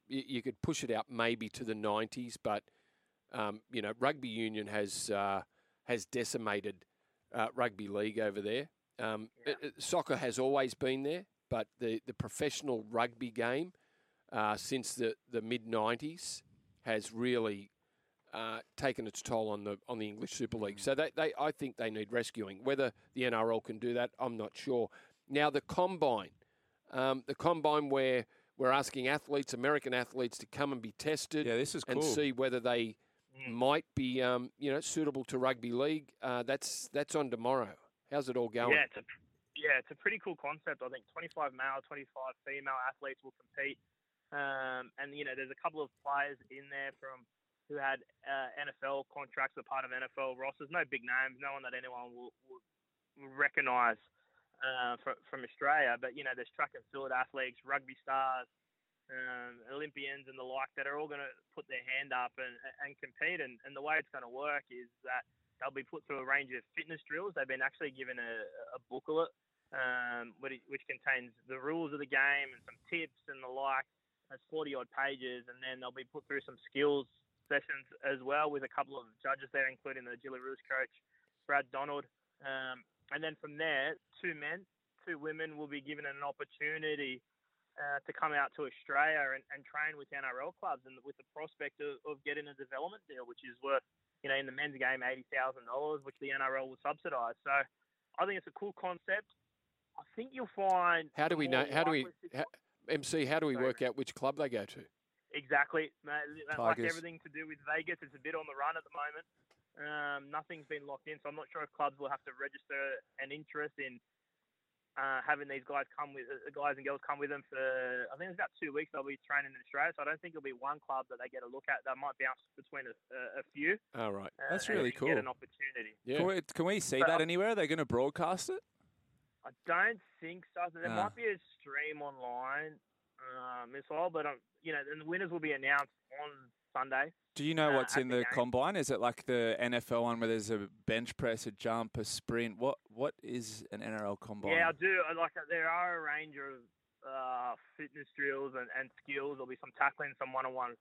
you could push it out maybe to the 90s, but rugby union has decimated rugby league over there. Soccer has always been there, but the professional rugby game since the mid 90s has really taken its toll on the English Super League. So I think they need rescuing. Whether the NRL can do that, I'm not sure. Now the Combine. The Combine where we're asking athletes, American athletes, to come and be tested this is cool. And see whether they might be suitable to rugby league. That's on tomorrow. How's it all going? Yeah, it's a pretty cool concept. I think 25 male, 25 female athletes will compete. There's a couple of players in there who had NFL contracts, were part of NFL rosters. No big names, no one that anyone will recognise. From Australia, but there's track and field athletes, rugby stars, Olympians and the like that are all going to put their hand up and compete, and the way it's going to work is that they'll be put through a range of fitness drills. They've been actually given a booklet which contains the rules of the game and some tips and the like. That's 40 odd pages, and then they'll be put through some skills sessions as well with a couple of judges there, including the Gillaroos coach Brad Donald. And then from there, 2 men, 2 women will be given an opportunity to come out to Australia and train with NRL clubs, and with the prospect of getting a development deal, which is worth, in the men's game, $80,000, which the NRL will subsidise. So I think it's a cool concept. I think you'll find... How do we know? How do we work out which club they go to? Exactly. Tigers. Like everything to do with Vegas, it's a bit on the run at the moment. Nothing's been locked in, so I'm not sure if clubs will have to register an interest in having these guys guys and girls come with them for, I think it's about 2 weeks they'll be training in Australia, so I don't think it'll be one club that they get a look at. They might bounce between a few. Oh, right. That's really cool. Get an opportunity. Yeah. Can we see that anywhere? Are they going to broadcast it? I don't think so. There might be a stream online, Missile, but and the winners will be announced on Sunday. Do you know what's in the Combine? Is it like the NFL one where there's a bench press, a jump, a sprint? What is an NRL Combine? Yeah, I do. There are a range of fitness drills and skills. There'll be some tackling, some one-on-one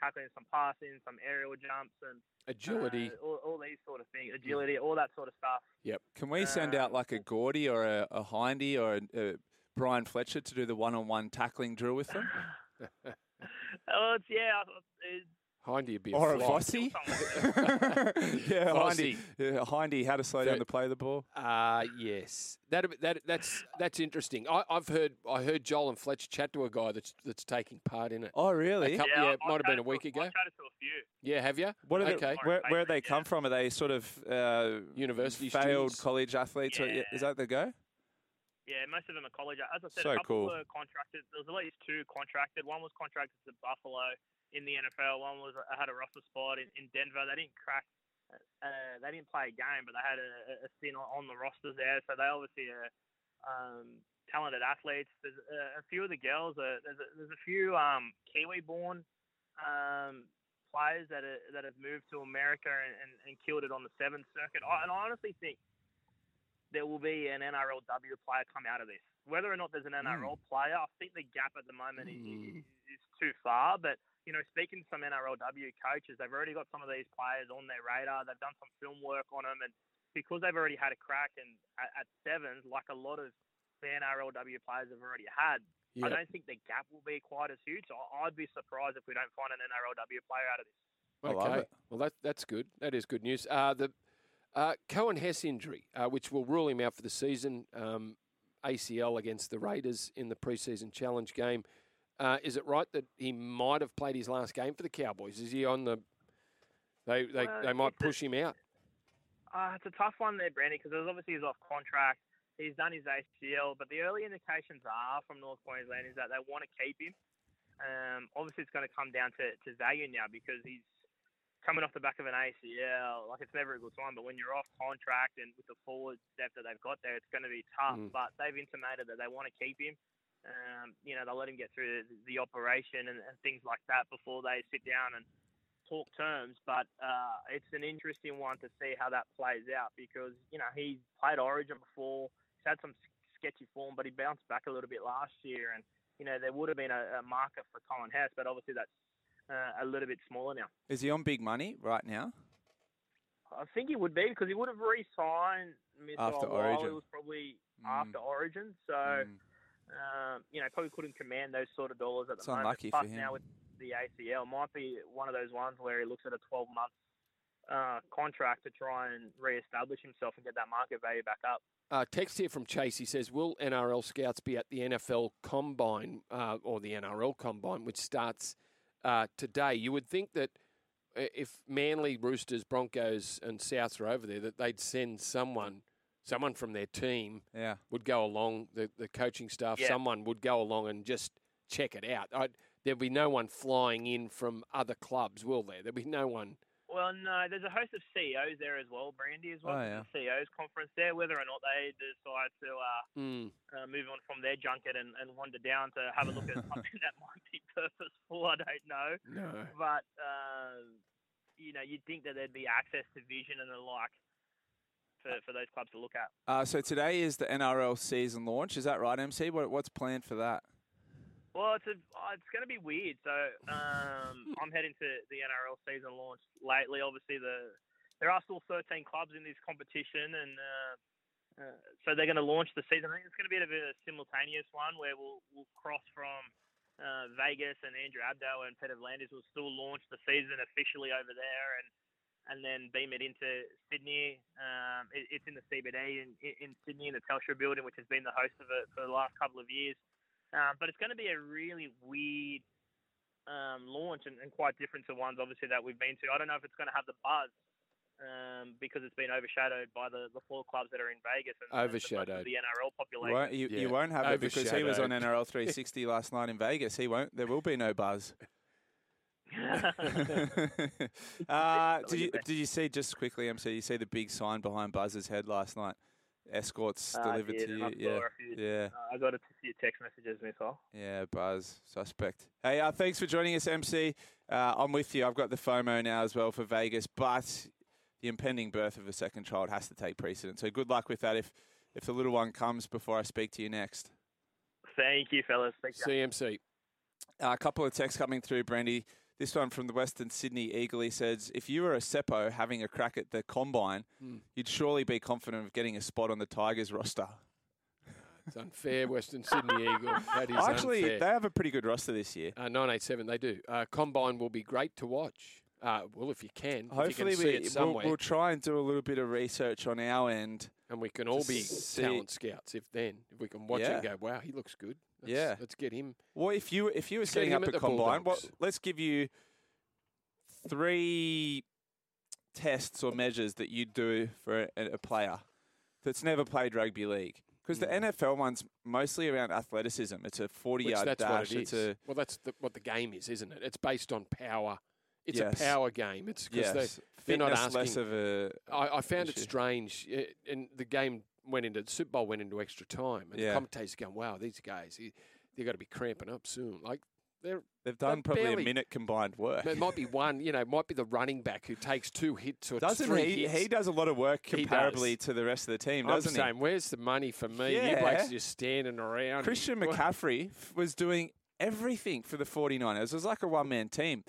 tackling, some passing, some aerial jumps, and agility. All these sort of things. Agility, all that sort of stuff. Yep. Can we send out like a Gordy or a Hindy or a Brian Fletcher to do the one-on-one tackling drill with them? Oh, it's Hindy would be a or flop. A Vossy. Yeah, Vossy. Hindy, how to slow down the play of the ball. Yes, that's interesting. I heard Joel and Fletcher chat to a guy that's taking part in it. Oh, really? It might have been a week ago. I chatted to a few. Yeah, have you? What are where they come from? Are they sort of university failed students? College athletes? Yeah. Is that the go? Yeah, most of them are college. As I said, a couple were contracted. There was at least 2 contracted. One was contracted to Buffalo in the NFL. One had a roster spot in Denver. They didn't crack. They didn't play a game, but they had a stint on the rosters there. So they obviously are talented athletes. There's a few of the girls. There's a few Kiwi-born players that have moved to America and killed it on the 7th circuit. I honestly think there will be an NRLW player come out of this. Whether or not there's an NRL player, I think the gap at the moment is too far. But, speaking to some NRLW coaches, they've already got some of these players on their radar. They've done some film work on them. And because they've already had a crack at sevens, like a lot of the NRLW players have already had, Yeah. I don't think the gap will be quite as huge. I'd be surprised if we don't find an NRLW player out of this. Okay. I love it. Well, that's good. That is good news. The Cohen Hess injury, which will rule him out for the season, ACL against the Raiders in the preseason challenge game. Is it right that he might have played his last game for the Cowboys? Is he on the? They might push him out. It's a tough one there, Brandy, because obviously he's off contract. He's done his ACL, but the early indications are from North Queensland is that they want to keep him. Obviously, it's going to come down to value now because he's coming off the back of an ACL. Like, it's never a good time, but when you're off contract and with the forward depth that they've got there, it's going to be tough. But they've intimated that they want to keep him. They'll let him get through the operation and things like that before they sit down and talk terms. But it's an interesting one to see how that plays out because, he played Origin before. He's had some sketchy form, but he bounced back a little bit last year. And, there would have been a market for Colin Hess, but obviously that's a little bit smaller now. Is he on big money right now? I think he would be because he would have re-signed Missile after Origin. It was probably after Origin. So... probably couldn't command those sort of dollars at the moment. It's unlucky for him. Now with the ACL, might be one of those ones where he looks at a 12-month contract to try and re-establish himself and get that market value back up. Text here from Chase. He says, will NRL scouts be at the NFL Combine or the NRL Combine, which starts today? You would think that if Manly, Roosters, Broncos and Souths are over there, that they'd send someone from their team would go along, the coaching staff, someone would go along and just check it out. There'll be no one flying in from other clubs, will there? There'll be no one. Well, no, there's a host of CEOs there as well, Brandy as well, the CEOs conference there, whether or not they decide to move on from their junket and wander down to have a look at something that might be purposeful, I don't know. No. But, you'd think that there'd be access to vision and the like. For those clubs to look at. So today is the NRL season launch. Is that right, MC? What's planned for that? Well, it's going to be weird. So I'm heading to the NRL season launch lately. Obviously, there are still 13 clubs in this competition, and so they're going to launch the season. I think it's going to be a bit of a simultaneous one where we'll cross from Vegas, and Andrew Abdo and Peter Vlandis will still launch the season officially over there, and then beam it into Sydney. It's in the CBD in Sydney, in the Telstra building, which has been the host of it for the last couple of years. But it's going to be a really weird launch and quite different to ones, obviously, that we've been to. I don't know if it's going to have the buzz because it's been overshadowed by the four clubs that are in Vegas. And overshadowed. The NRL population. You won't have it because he was on NRL 360 last night in Vegas. He won't. There will be no buzz. Did you see, just quickly, MC, you see the big sign behind Buzz's head last night? Escorts delivered to you. I got a few text messages, Missile. Yeah, Buzz, suspect. Hey, thanks for joining us, MC. I'm with you. I've got the FOMO now as well for Vegas, but the impending birth of a second child has to take precedence. So good luck with that if the little one comes before I speak to you next. Thank you, fellas. Thank you. CMC. A couple of texts coming through, Brandy. This one from the Western Sydney Eagle. He says, if you were a Seppo having a crack at the Combine, you'd surely be confident of getting a spot on the Tigers roster. It's unfair, Western Sydney Eagle. That is unfair. They have a pretty good roster this year. 987, they do. Combine will be great to watch. If you can. Hopefully if you can see we'll try and do a little bit of research on our end. And we can all be talent scouts if we can watch it and go, wow, he looks good. Let's get him. Well, if you were setting up a Combine, let's give you three tests or measures that you'd do for a player that's never played rugby league. Because the NFL one's mostly around athleticism. It's a 40-yard dash. That's what the game is, isn't it? It's based on power. It's a power game. It's because they're not asking. Less of a I found issue. It strange. And the game Super Bowl went into extra time, and the commentators are going, wow, these guys, they've got to be cramping up soon. Like they've done probably a minute combined work. It might be one, it might be the running back who takes two hits or three hits. He does a lot of work comparably to the rest of the team, doesn't he? I'm saying, where's the money for me? Yeah. You blokes are just standing around. Christian McCaffrey was doing everything for the 49ers. It was like a one-man team.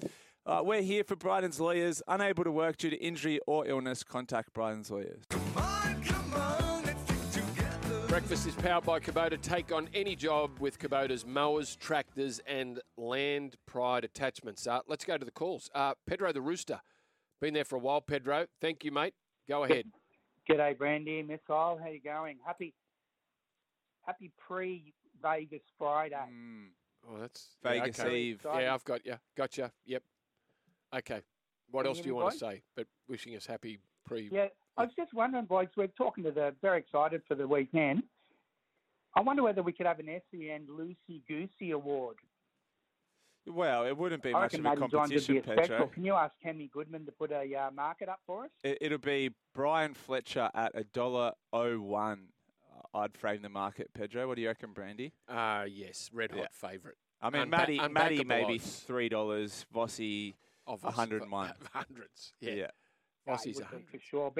We're here for Bryden's Lawyers. Unable to work due to injury or illness, contact Bryden's Lawyers. Breakfast is powered by Kubota. Take on any job with Kubota's mowers, tractors and land pride attachments. Let's go to the calls. Pedro the Rooster. Been there for a while, Pedro. Thank you, mate. Go ahead. G'day, Brandy. Missile, how you going? Happy pre-Vegas Friday. Oh, that's Vegas Eve. Yeah, I've got you. Gotcha. Yep. Okay. What else do you want to say? But wishing us happy pre... Yeah, I was just wondering, boys, we're talking to the... Very excited for the weekend. I wonder whether we could have an SEN Loosey-Goosey Award. Well, it wouldn't be much of a competition, Pedro. Can you ask Tammy Goodman to put a market up for us? It'll be Brian Fletcher at $1.01. I'd frame the market, Pedro. What do you reckon, Brandy? Yes, red-hot favourite. I mean, Matty maybe $3. Vossy, $101. Hundreds, yeah. Vossy's $100. For sure.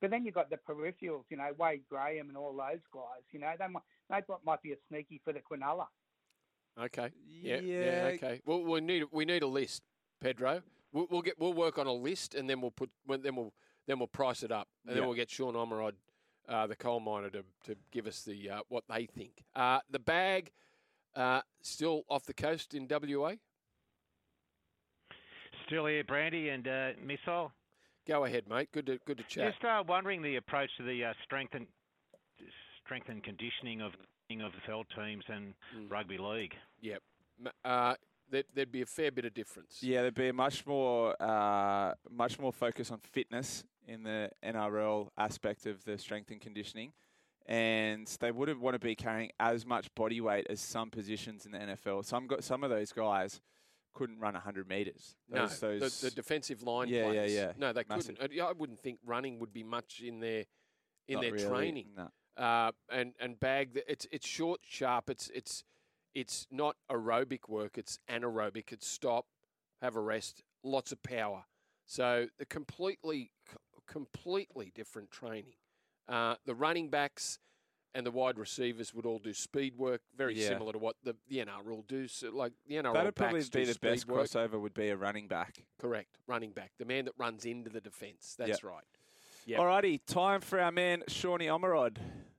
But then you've got the peripherals, you know, Wade Graham and all those guys. You know, they might be a sneaky for the Quinella. Okay. Yeah. Okay. Well, we need a list, Pedro. We'll work on a list, and then we'll price it up, and then we'll get Sean Omerod, the coal miner, to give us the what they think. The bag still off the coast in WA. Still here, Brandy and Missile. Go ahead, mate. Good to chat. Just wondering the approach to the strength and conditioning of the FL teams and rugby league. Yep. There'd be a fair bit of difference. Yeah, there'd be a much more focus on fitness in the NRL aspect of the strength and conditioning. And they wouldn't want to be carrying as much body weight as some positions in the NFL. Some of those guys couldn't run 100 metres. The defensive line players. Yeah. No, they couldn't. I wouldn't think running would be much in their training. No. And bag. It's short, sharp. It's not aerobic work. It's anaerobic. It's stop, have a rest, lots of power. So the completely different training. The running backs and the wide receivers would all do speed work, very similar to what the NRL do. So like the NRL, that'd probably be the best work. Crossover would be a running back. Correct, running back, the man that runs into the defence. That's right. Yep. All righty, time for our man Shawnee Omerod.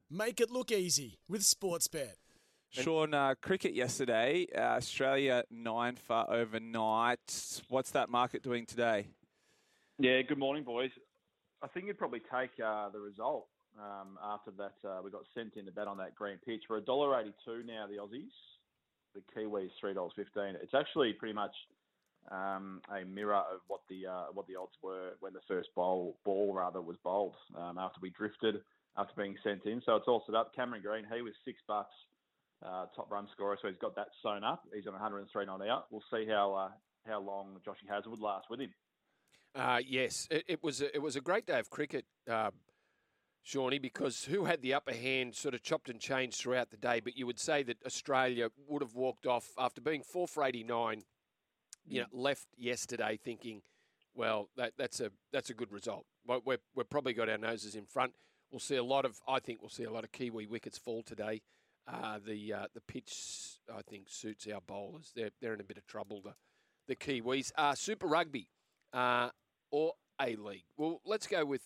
Make it look easy with Sportsbet. Sean, cricket yesterday, Australia 9 for overnight. What's that market doing today? Yeah, good morning, boys. I think you'd probably take the result after that. We got sent in to bet on that green pitch. We're $1.82 now, the Aussies. The Kiwis, $3.15. It's actually pretty much a mirror of what the odds were when the first ball was bowled after we drifted, after being sent in. So it's all set up. Cameron Green, he was $6, top run scorer, so he's got that sewn up. He's on 103 not out. We'll see how long Joshie Hazlewood lasts with him. Yes, it was a great day of cricket, Shawnee, because who had the upper hand sort of chopped and changed throughout the day, but you would say that Australia would have walked off after being 4 for 89, you know, left yesterday thinking, well, that's a good result. We've probably got our noses in front. I think we'll see a lot of Kiwi wickets fall today. The pitch, I think, suits our bowlers. They're in a bit of trouble, the Kiwis. Super Rugby or A-League? Well, let's go with,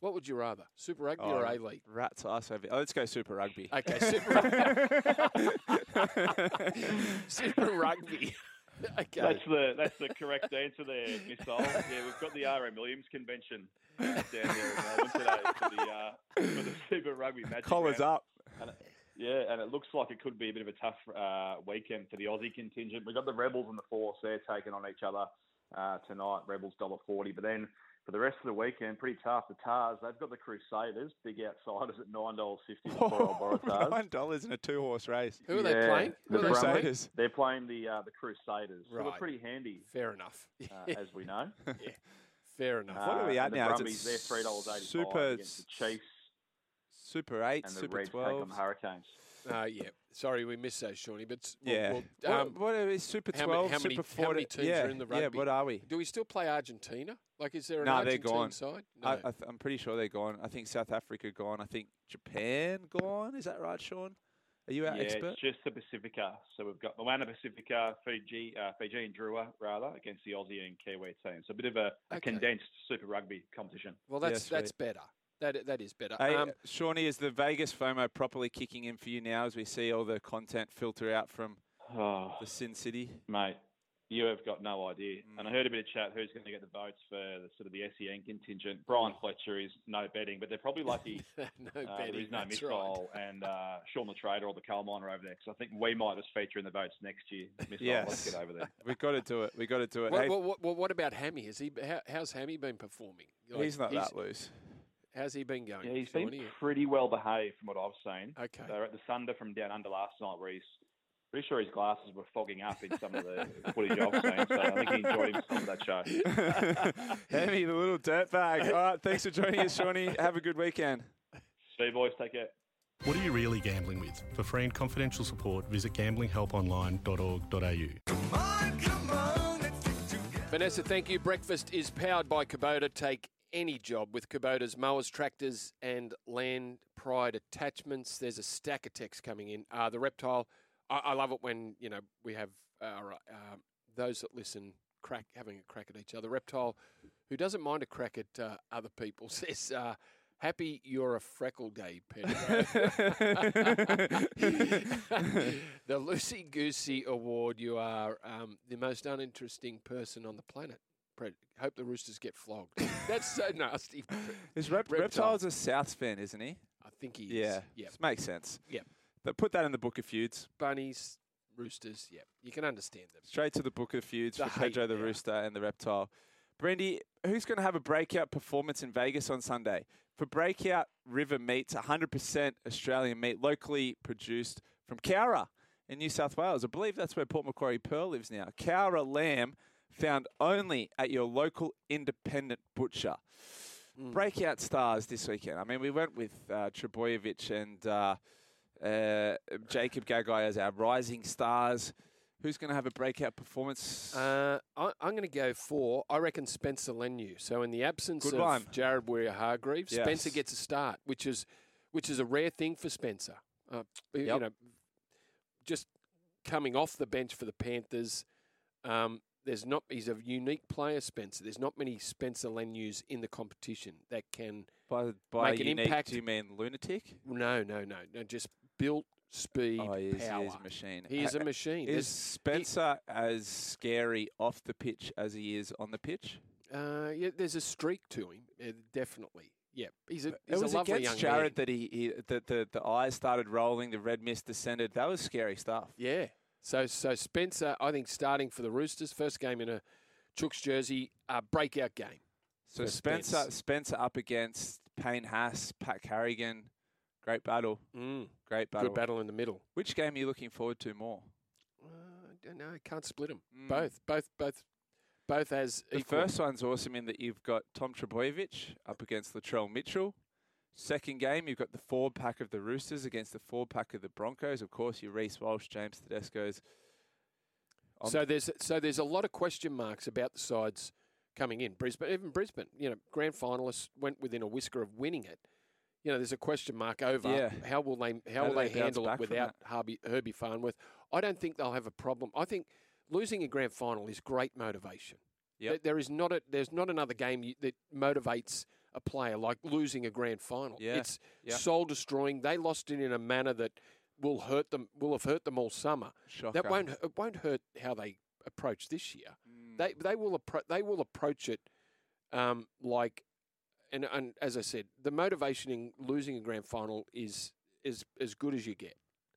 what would you rather, Super Rugby or A-League? Rats ass over. Let's go Super Rugby. Okay, Super Rugby. Okay. That's the correct answer there, Missile. Yeah, we've got the RM Williams convention down there in Melbourne today for the Super Rugby match. Collars up. Yeah, and it looks like it could be a bit of a tough weekend for the Aussie contingent. We've got the Rebels and the Force. They're taking on each other tonight. Rebels $1.40. But then for the rest of the weekend, pretty tough. The Tars, they've got the Crusaders, big outsiders at $9.50. $9 in a two-horse race. Who are they playing? The Crusaders. They're playing the Crusaders. Right. So they're pretty handy. Fair enough. As we know. Yeah. Fair enough. What are we at now? The Brumbies, they're $3.85 against the Chiefs. Super 8, and the Super Reds 12. Take on Hurricanes. Sorry, we missed those, Shawnee. But what are we, Super 12, Super 40? How many teams are in the rugby? Yeah, what are we? Do we still play Argentina? Like, is there an Argentine side? No, they're gone. I'm pretty sure they're gone. I think South Africa gone. I think Japan gone. Is that right, Sean? Are you our expert? It's just the Pacifica. So we've got Moana Pacifica, Fiji and Drua, rather, against the Aussie and Kiwi team. So a bit of a condensed Super Rugby competition. Well, that's better. That is better. Hey, Shawnee, is the Vegas FOMO properly kicking in for you now as we see all the content filter out from the Sin City? Mate, you have got no idea. And I heard a bit of chat who's going to get the votes for the, sort of the SEN contingent. Brian Fletcher is no betting, but they're probably lucky betting, there is no Missile and Sean the Trader or the coal miner over there, because I think we might just feature in the votes next year. Missile, let's get over there. We've got to do it. We've got to do it. Well, hey, what about Hammy? Is he? How's Hammy been performing? Like, he's that loose. How's he been going? Yeah, he's been pretty well behaved from what I've seen. Okay. They were at the Sunder from Down Under last night where he's pretty sure his glasses were fogging up in some of the footage I've seen. So I think he enjoyed himself at that show. Hammy, the little dirtbag. All right, thanks for joining us, Shawnee. Have a good weekend. See you, boys. Take care. What are you really gambling with? For free and confidential support, visit gamblinghelponline.org.au. Come on, come on. Let's get together. Vanessa, thank you. Breakfast is powered by Kubota. Take any job with Kubota's mowers, tractors and land pride attachments. There's a stack of texts coming in. The reptile, I love it when, you know, we have those that listen having a crack at each other. Reptile, who doesn't mind a crack at other people, says, happy you're a freckle day, Pedro. The loosey-goosey award, you are the most uninteresting person on the planet. Hope the Roosters get flogged. That's so nasty. Is Reptile's a Souths fan, isn't he? I think he is. Yeah, yep. Makes sense. Yeah, but put that in the Book of Feuds. Bunnies, Roosters, yeah. You can understand them. Straight to the Book of Feuds for Pedro the Rooster and the Reptile. Brandy, who's going to have a breakout performance in Vegas on Sunday? For breakout river meats, 100% Australian meat, locally produced from Cowra in New South Wales. I believe that's where Port Macquarie Pearl lives now. Cowra lamb, found only at your local independent butcher. Breakout stars this weekend. I mean, we went with Trbojevic and Jacob Gagai as our rising stars. Who's going to have a breakout performance? I'm going to go for, I reckon, Spencer Leniu. So in the absence of Jared Whateley-Hargreaves, yes, Spencer gets a start, which is a rare thing for Spencer. You know, just coming off the bench for the Panthers. He's a unique player, Spencer. There's not many Spencer Lenews in the competition that can make an unique impact. Do you mean lunatic? No. Just built, speed, power. He is a machine. He is a machine. Is Spencer as scary off the pitch as he is on the pitch? Yeah, there's a streak to him, definitely. Yeah, he's a lovely young man. It was against Jared that the eyes started rolling, the red mist descended. That was scary stuff. Yeah. So Spencer, I think, starting for the Roosters, first game in a Chooks jersey, breakout game. So Spencer up against Payne Haas, Pat Carrigan, great battle. Great battle. Good battle in the middle. Which game are you looking forward to more? I don't know. I can't split them. Both as equal. The first one's awesome in that you've got Tom Trbojevic up against Latrell Mitchell. Second game, you've got the forward pack of the Roosters against the forward pack of the Broncos. Of course, you're Reece Walsh, James Tedesco's. So there's a lot of question marks about the sides coming in. Even Brisbane, you know, grand finalists went within a whisker of winning it. You know, there's a question mark over how will they handle it without Herbie Farnworth. I don't think they'll have a problem. I think losing a grand final is great motivation. Yep. There's not another game that motivates a player like losing a grand final. Yeah. It's soul destroying. They lost it in a manner that will have hurt them all summer. Shocker. It won't hurt how they approach this year. They will approach it like, and as I said, the motivation in losing a grand final is as good as you get.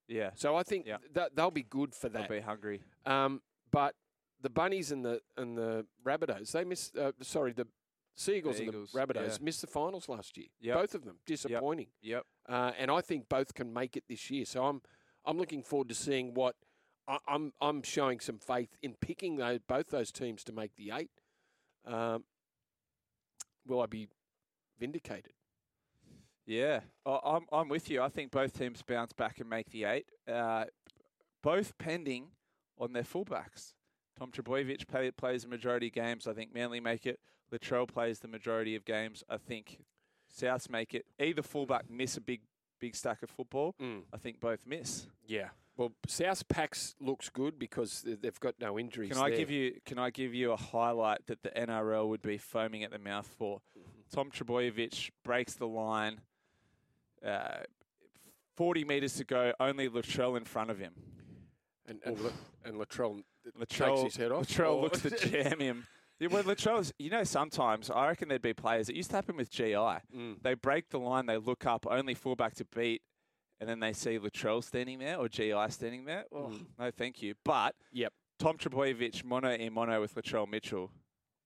Yeah. So I think they'll be good for that. They'll be hungry. But the Bunnies and the Rabbitohs, they missed the Sea Eagles and the Rabbitohs missed the finals last year. Yep. Both of them disappointing. Yep. And I think both can make it this year. So I'm looking forward to seeing what I'm showing some faith in picking both those teams to make the 8. Will I be vindicated? Yeah, I'm with you. I think both teams bounce back and make the 8. Both pending on their fullbacks. Tom Trbojevic plays the majority of games. I think Manly make it. Latrell plays the majority of games. I think Souths make it. Either fullback miss a big stack of football. I think both miss. Yeah. Well, Souths packs looks good because they've got no injuries. Can I give you a highlight that the NRL would be foaming at the mouth for? Tom Trbojevic breaks the line. 40 metres to go, only Luttrell in front of him. And Luttrell takes his head off. Luttrell looks to jam him. Yeah, well, Luttrell's, you know, sometimes I reckon there'd be players. It used to happen with GI. They break the line, they look up, only fullback to beat, and then they see Luttrell standing there or GI standing there. Oh, no, thank you. But Tom Trbojevic, mono in mono with Latrell Mitchell.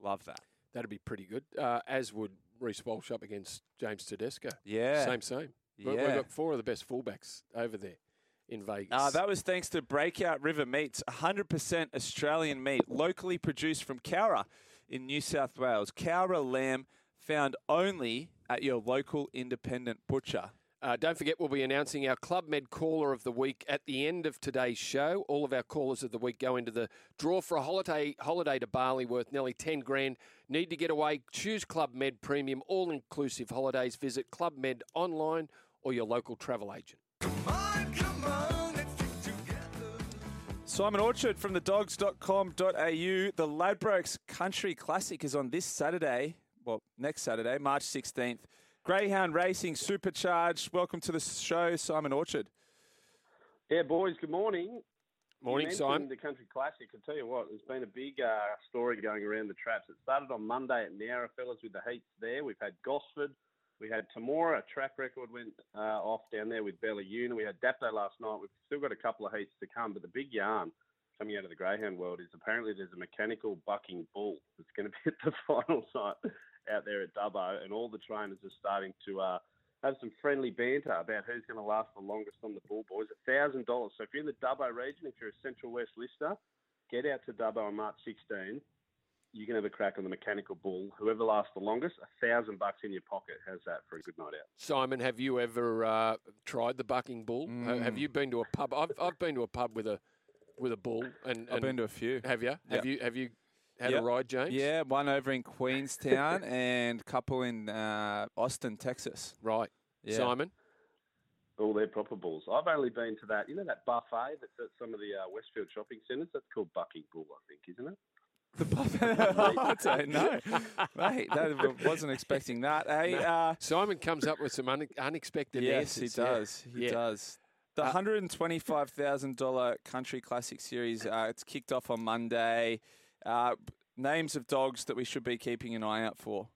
Love that. That'd be pretty good. As would Reece Walsh up against James Tedesco. Yeah. Same. Yeah. We've got four of the best fullbacks over there in Vegas. That was thanks to Breakout River Meats, 100% Australian meat, locally produced from Cowra in New South Wales. Cowra lamb found only at your local independent butcher. Don't forget, we'll be announcing our Club Med Caller of the Week at the end of today's show. All of our Callers of the Week go into the draw for a holiday to Bali worth nearly 10 grand. Need to get away? Choose Club Med Premium, all-inclusive holidays. Visit Club Med online or your local travel agent. Come on, let's get together. Simon Orchard from thedogs.com.au. The Ladbrokes Country Classic is on this Saturday, well, next Saturday, March 16th. Greyhound Racing Supercharged. Welcome to the show, Simon Orchard. Yeah, boys, good morning. Morning, Simon. The Country Classic, I tell you what, there's been a big story going around the traps. It started on Monday at Nowra, fellas, with the heats there. We've had Gosford. We had Tamora. A track record went off down there with Bellarune. We had Dapto last night. We've still got a couple of heats to come, but the big yarn coming out of the greyhound world is apparently there's a mechanical bucking bull that's going to be at the final site out there at Dubbo, and all the trainers are starting to have some friendly banter about who's going to last the longest on the bull, boys. $1,000. So if you're in the Dubbo region, if you're a Central West lister, get out to Dubbo on March 16. You can have a crack on the mechanical bull. Whoever lasts the longest, $1,000 in your pocket. How's that for a good night out? Simon, have you ever tried the bucking bull? Have you been to a pub? I've been to a pub with a bull, and I've been to a few. Have you? Yep. Have you? Had a ride, James? Yeah, one over in Queenstown and a couple in Austin, Texas. Right. Yeah. Simon? All their proper bulls. I've only been to that, you know, that buffet that's at some of the Westfield shopping centres? That's called Bucking Bull, I think, isn't it? The buffet? I don't know. Mate, I wasn't expecting that. Hey, no. Simon comes up with some unexpected answers. Yes, he does. Yeah. He does. The $125,000 Country Classic Series, it's kicked off on Monday. Names of dogs that we should be keeping an eye out for?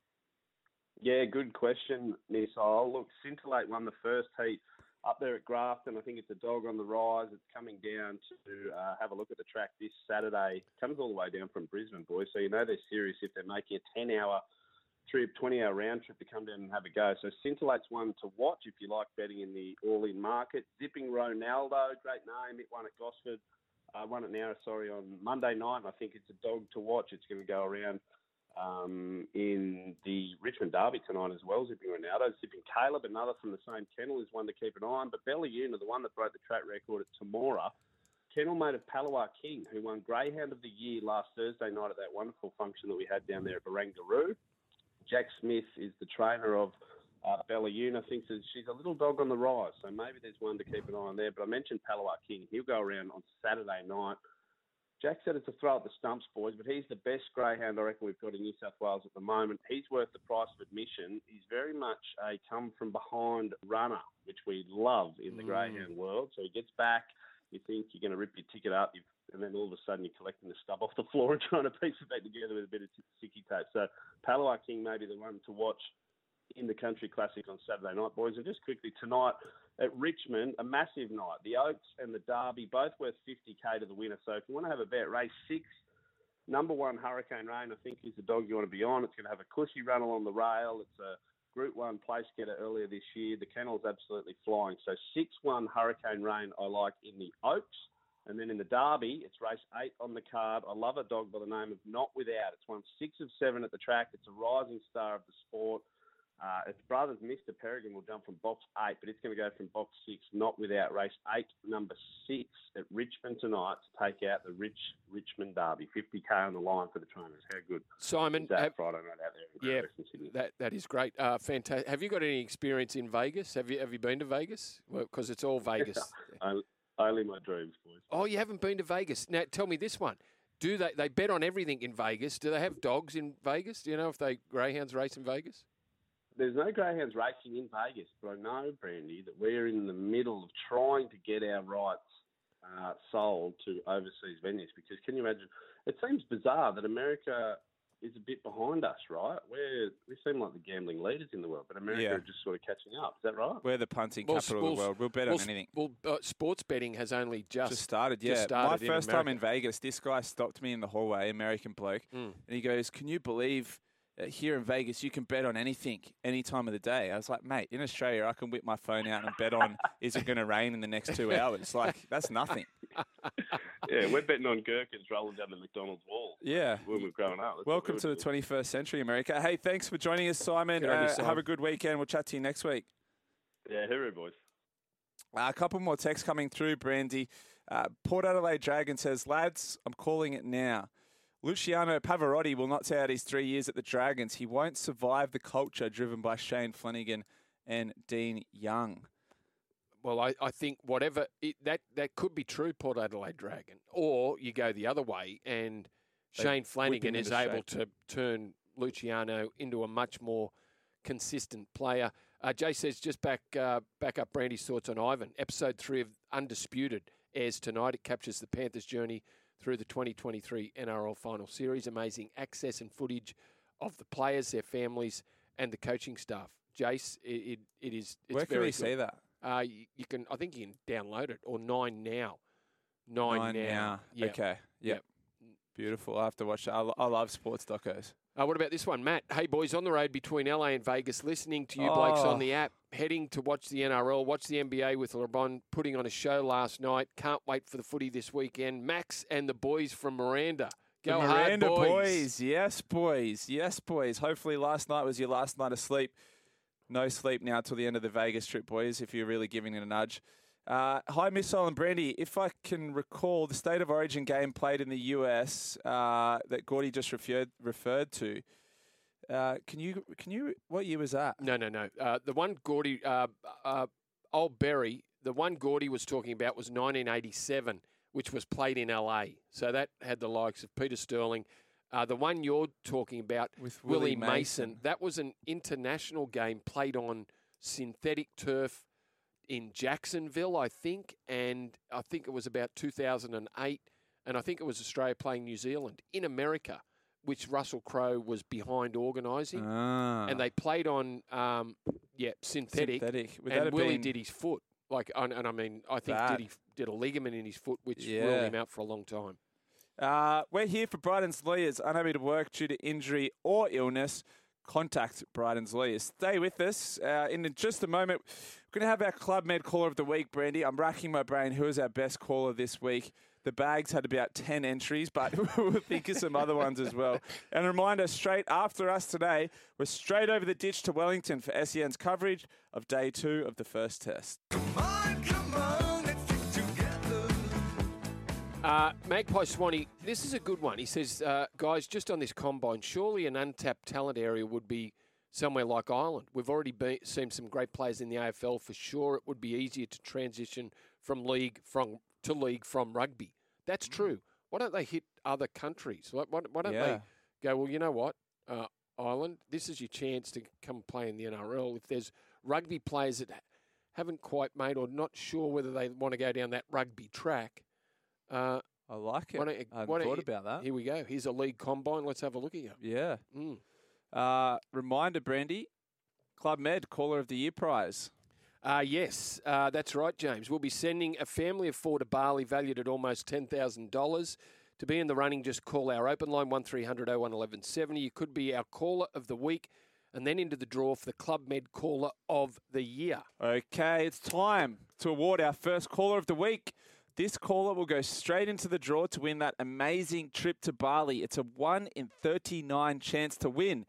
Yeah, good question, Missile. Look, Scintillate won the first heat up there at Grafton. I think it's a dog on the rise. It's coming down to have a look at the track this Saturday. It comes all the way down from Brisbane, boys, so you know they're serious if they're making a 10-hour trip, 20-hour round trip to come down and have a go. So Scintillate's one to watch if you like betting in the all-in market. Zipping Ronaldo, great name. It won at Gosford. Won it now, on Monday night. I think it's a dog to watch. It's going to go around in the Richmond Derby tonight as well. Zipping Ronaldo, Zipping Caleb, another from the same kennel, is one to keep an eye on. But Bellarune, the one that broke the track record at Tamora, kennel mate of Palawar King, who won Greyhound of the Year last Thursday night at that wonderful function that we had down there at Barangaroo. Jack Smith is the trainer of Bellarune. I think she's a little dog on the rise, so maybe there's one to keep an eye on there. But I mentioned Palawar King. He'll go around on Saturday night. Jack said it's a throw at the stumps, boys, but he's the best greyhound I reckon we've got in New South Wales at the moment. He's worth the price of admission. He's very much a come-from-behind runner, which we love in the greyhound world. So he gets back, you think you're going to rip your ticket up, and then all of a sudden you're collecting the stub off the floor and trying to piece it back together with a bit of sticky tape. So Palawar King may be the one to watch in the Country Classic on Saturday night, boys. And just quickly, tonight at Richmond, a massive night. The Oaks and the Derby, both worth 50K to the winner. So if you want to have a bet, race 6, number 1 Hurricane Rain, I think is the dog you want to be on. It's going to have a cushy run along the rail. It's a Group 1 place getter earlier this year. The kennel's absolutely flying. So 6-1 Hurricane Rain I like in the Oaks. And then in the Derby, it's race 8 on the card. I love a dog by the name of Not Without. It's won 6 of 7 at the track. It's a rising star of the sport. Its brothers, Mr. Peregrine, will jump from box 8, but it's going to go from box 6, Not Without, race 8, number 6 at Richmond tonight to take out the Richmond Derby. 50K on the line for the trainers. How good. Simon, Friday night out there. Yeah, that is great. Fantastic. Have you got any experience in Vegas? Have you been to Vegas? Because it's all Vegas. Only my dreams, boys. Oh, you haven't been to Vegas. Now, tell me this one. Do they bet on everything in Vegas? Do they have dogs in Vegas? Do you know if greyhounds race in Vegas? There's no greyhounds racing in Vegas, but I know, Brandy, that we're in the middle of trying to get our rights sold to overseas venues, because can you imagine? It seems bizarre that America is a bit behind us, right? We seem like the gambling leaders in the world, but America are just sort of catching up. Is that right? We're the punting capital of the world. We'll bet on anything. Well, sports betting has only just started, yeah. My first time in Vegas, this guy stopped me in the hallway, American bloke, and he goes, can you believe here in Vegas, you can bet on anything, any time of the day. I was like, mate, in Australia, I can whip my phone out and bet on, is it going to rain in the next 2 hours? Like, that's nothing. Yeah, we're betting on gherkins rolling down the McDonald's wall. Yeah. When we're growing up. Welcome to the 21st century, America. Hey, thanks for joining us, Simon. Have a good weekend. We'll chat to you next week. Yeah, hooray, boys. A couple more texts coming through, Brandy. Port Adelaide Dragon says, lads, I'm calling it now. Luciano Pavarotti will not see out his 3 years at the Dragons. He won't survive the culture driven by Shane Flanagan and Dean Young. Well, I think whatever that could be true, Port Adelaide Dragon. Or you go the other way and Shane Flanagan is able to turn Luciano into a much more consistent player. Jay says, just back up Brandy's thoughts on Ivan. Episode 3 of Undisputed airs tonight. It captures the Panthers' journey through the 2023 NRL Final Series. Amazing access and footage of the players, their families, and the coaching staff. Jace, it is. It's where can we see that? You can. I think you can download it or Nine Now. Nine Now. Yep. Okay. Yep. Beautiful. I have to watch that. I love sports docos. What about this one, Matt? Hey, boys, on the road between LA and Vegas, listening to you blokes on the app, heading to watch the NRL, watch the NBA with LeBron putting on a show last night. Can't wait for the footy this weekend. Max and the boys from Miranda. Go the Miranda hard, boys. Yes, boys. Hopefully last night was your last night of sleep. No sleep now till the end of the Vegas trip, boys, if you're really giving it a nudge. Hi, Missile and Brandy. If I can recall, the State of Origin game played in the US that Gordy just referred to. Can you? What year was that? No. The one Gordy, old Berry, the one Gordy was talking about was 1987, which was played in LA. So that had the likes of Peter Sterling. The one you're talking about with Willie Mason, that was an international game played on synthetic turf in Jacksonville, I think, and I think it was about 2008, and I think it was Australia playing New Zealand in America, which Russell Crowe was behind organising, and they played on, synthetic. And Willie did his foot, he did a ligament in his foot, which ruled him out for a long time. We're here for Brighton's Lawyers, unable to work due to injury or illness. Contact Brighton's Lawyers. Stay with us. In just a moment, we're going to have our Club Med Caller of the Week, Brandy. I'm racking my brain. Who is our best caller this week? The bags had about 10 entries, but we'll think of some other ones as well. And a reminder, straight after us today, we're straight over the ditch to Wellington for SEN's coverage of day 2 of the first test. Come on, let's get together. Magpie Swanee, this is a good one. He says, guys, just on this combine, surely an untapped talent area would be somewhere like Ireland. We've already seen some great players in the AFL. For sure, it would be easier to transition from league from rugby. That's true. Why don't they hit other countries? Why don't they go, well, you know what, Ireland, this is your chance to come play in the NRL. If there's rugby players that haven't quite made or not sure whether they want to go down that rugby track. I like it. I hadn't thought about that. Here we go. Here's a league combine. Let's have a look at you. Yeah. Mm. Reminder, Brandy, Club Med Caller of the Year prize. Yes, that's right, James. We'll be sending a family of 4 to Bali, valued at almost $10,000. To be in the running, just call our open line, 1300 01 1170. You could be our Caller of the Week and then into the draw for the Club Med Caller of the Year. Okay, it's time to award our first Caller of the Week. This caller will go straight into the draw to win that amazing trip to Bali. It's a 1 in 39 chance to win.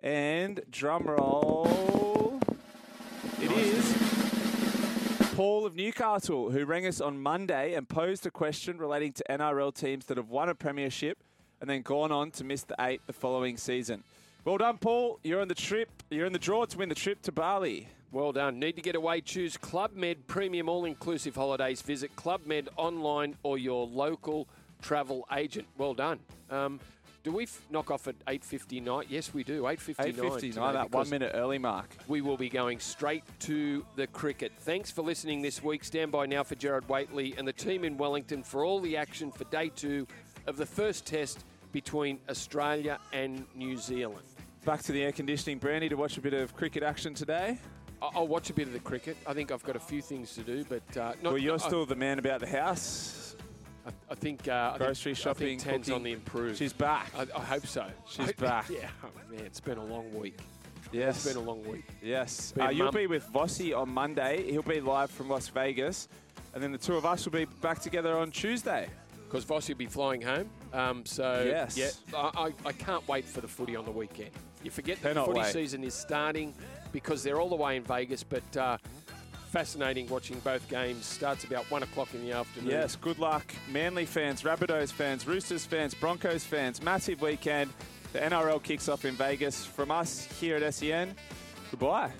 And drum roll, it is Paul of Newcastle, who rang us on Monday and posed a question relating to NRL teams that have won a premiership and then gone on to miss the 8 the following season. Well done, Paul. You're in the draw to win the trip to Bali. Well done. Need to get away? Choose Club Med Premium All-Inclusive Holidays. Visit Club Med online or your local travel agent. Well done. Do we knock off at 8:59? Yes, we do. 8:59. 8:59, that 1 minute early mark. We will be going straight to the cricket. Thanks for listening this week. Stand by now for Jared Whateley and the team in Wellington for all the action for day two of the first test between Australia and New Zealand. Back to the air conditioning, Brandy, to watch a bit of cricket action today. I'll watch a bit of the cricket. I think I've got a few things to do, but not. Well, you're still the man about the house. I think grocery shopping. Tan's on the improve. She's back. I hope so. She's back. Yeah, oh, man, it's been a long week. Yes, it's been a long week. Yes, you'll be with Vossy on Monday. He'll be live from Las Vegas, and then the two of us will be back together on Tuesday. Because Vossy will be flying home. So yes, yeah, I can't wait for the footy on the weekend. You forget that the footy season is starting because they're all the way in Vegas, but. Fascinating watching both games. Starts about 1 o'clock in the afternoon. Yes, good luck. Manly fans, Rabbitohs fans, Roosters fans, Broncos fans. Massive weekend. The NRL kicks off in Vegas. From us here at SEN, goodbye.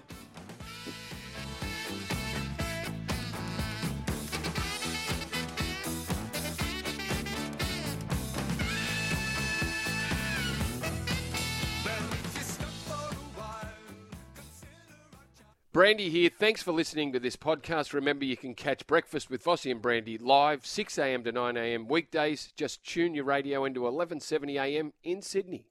Brandy here. Thanks for listening to this podcast. Remember, you can catch Breakfast with Vossy and Brandy live 6 a.m. to 9 a.m. weekdays. Just tune your radio into 1170 a.m. in Sydney.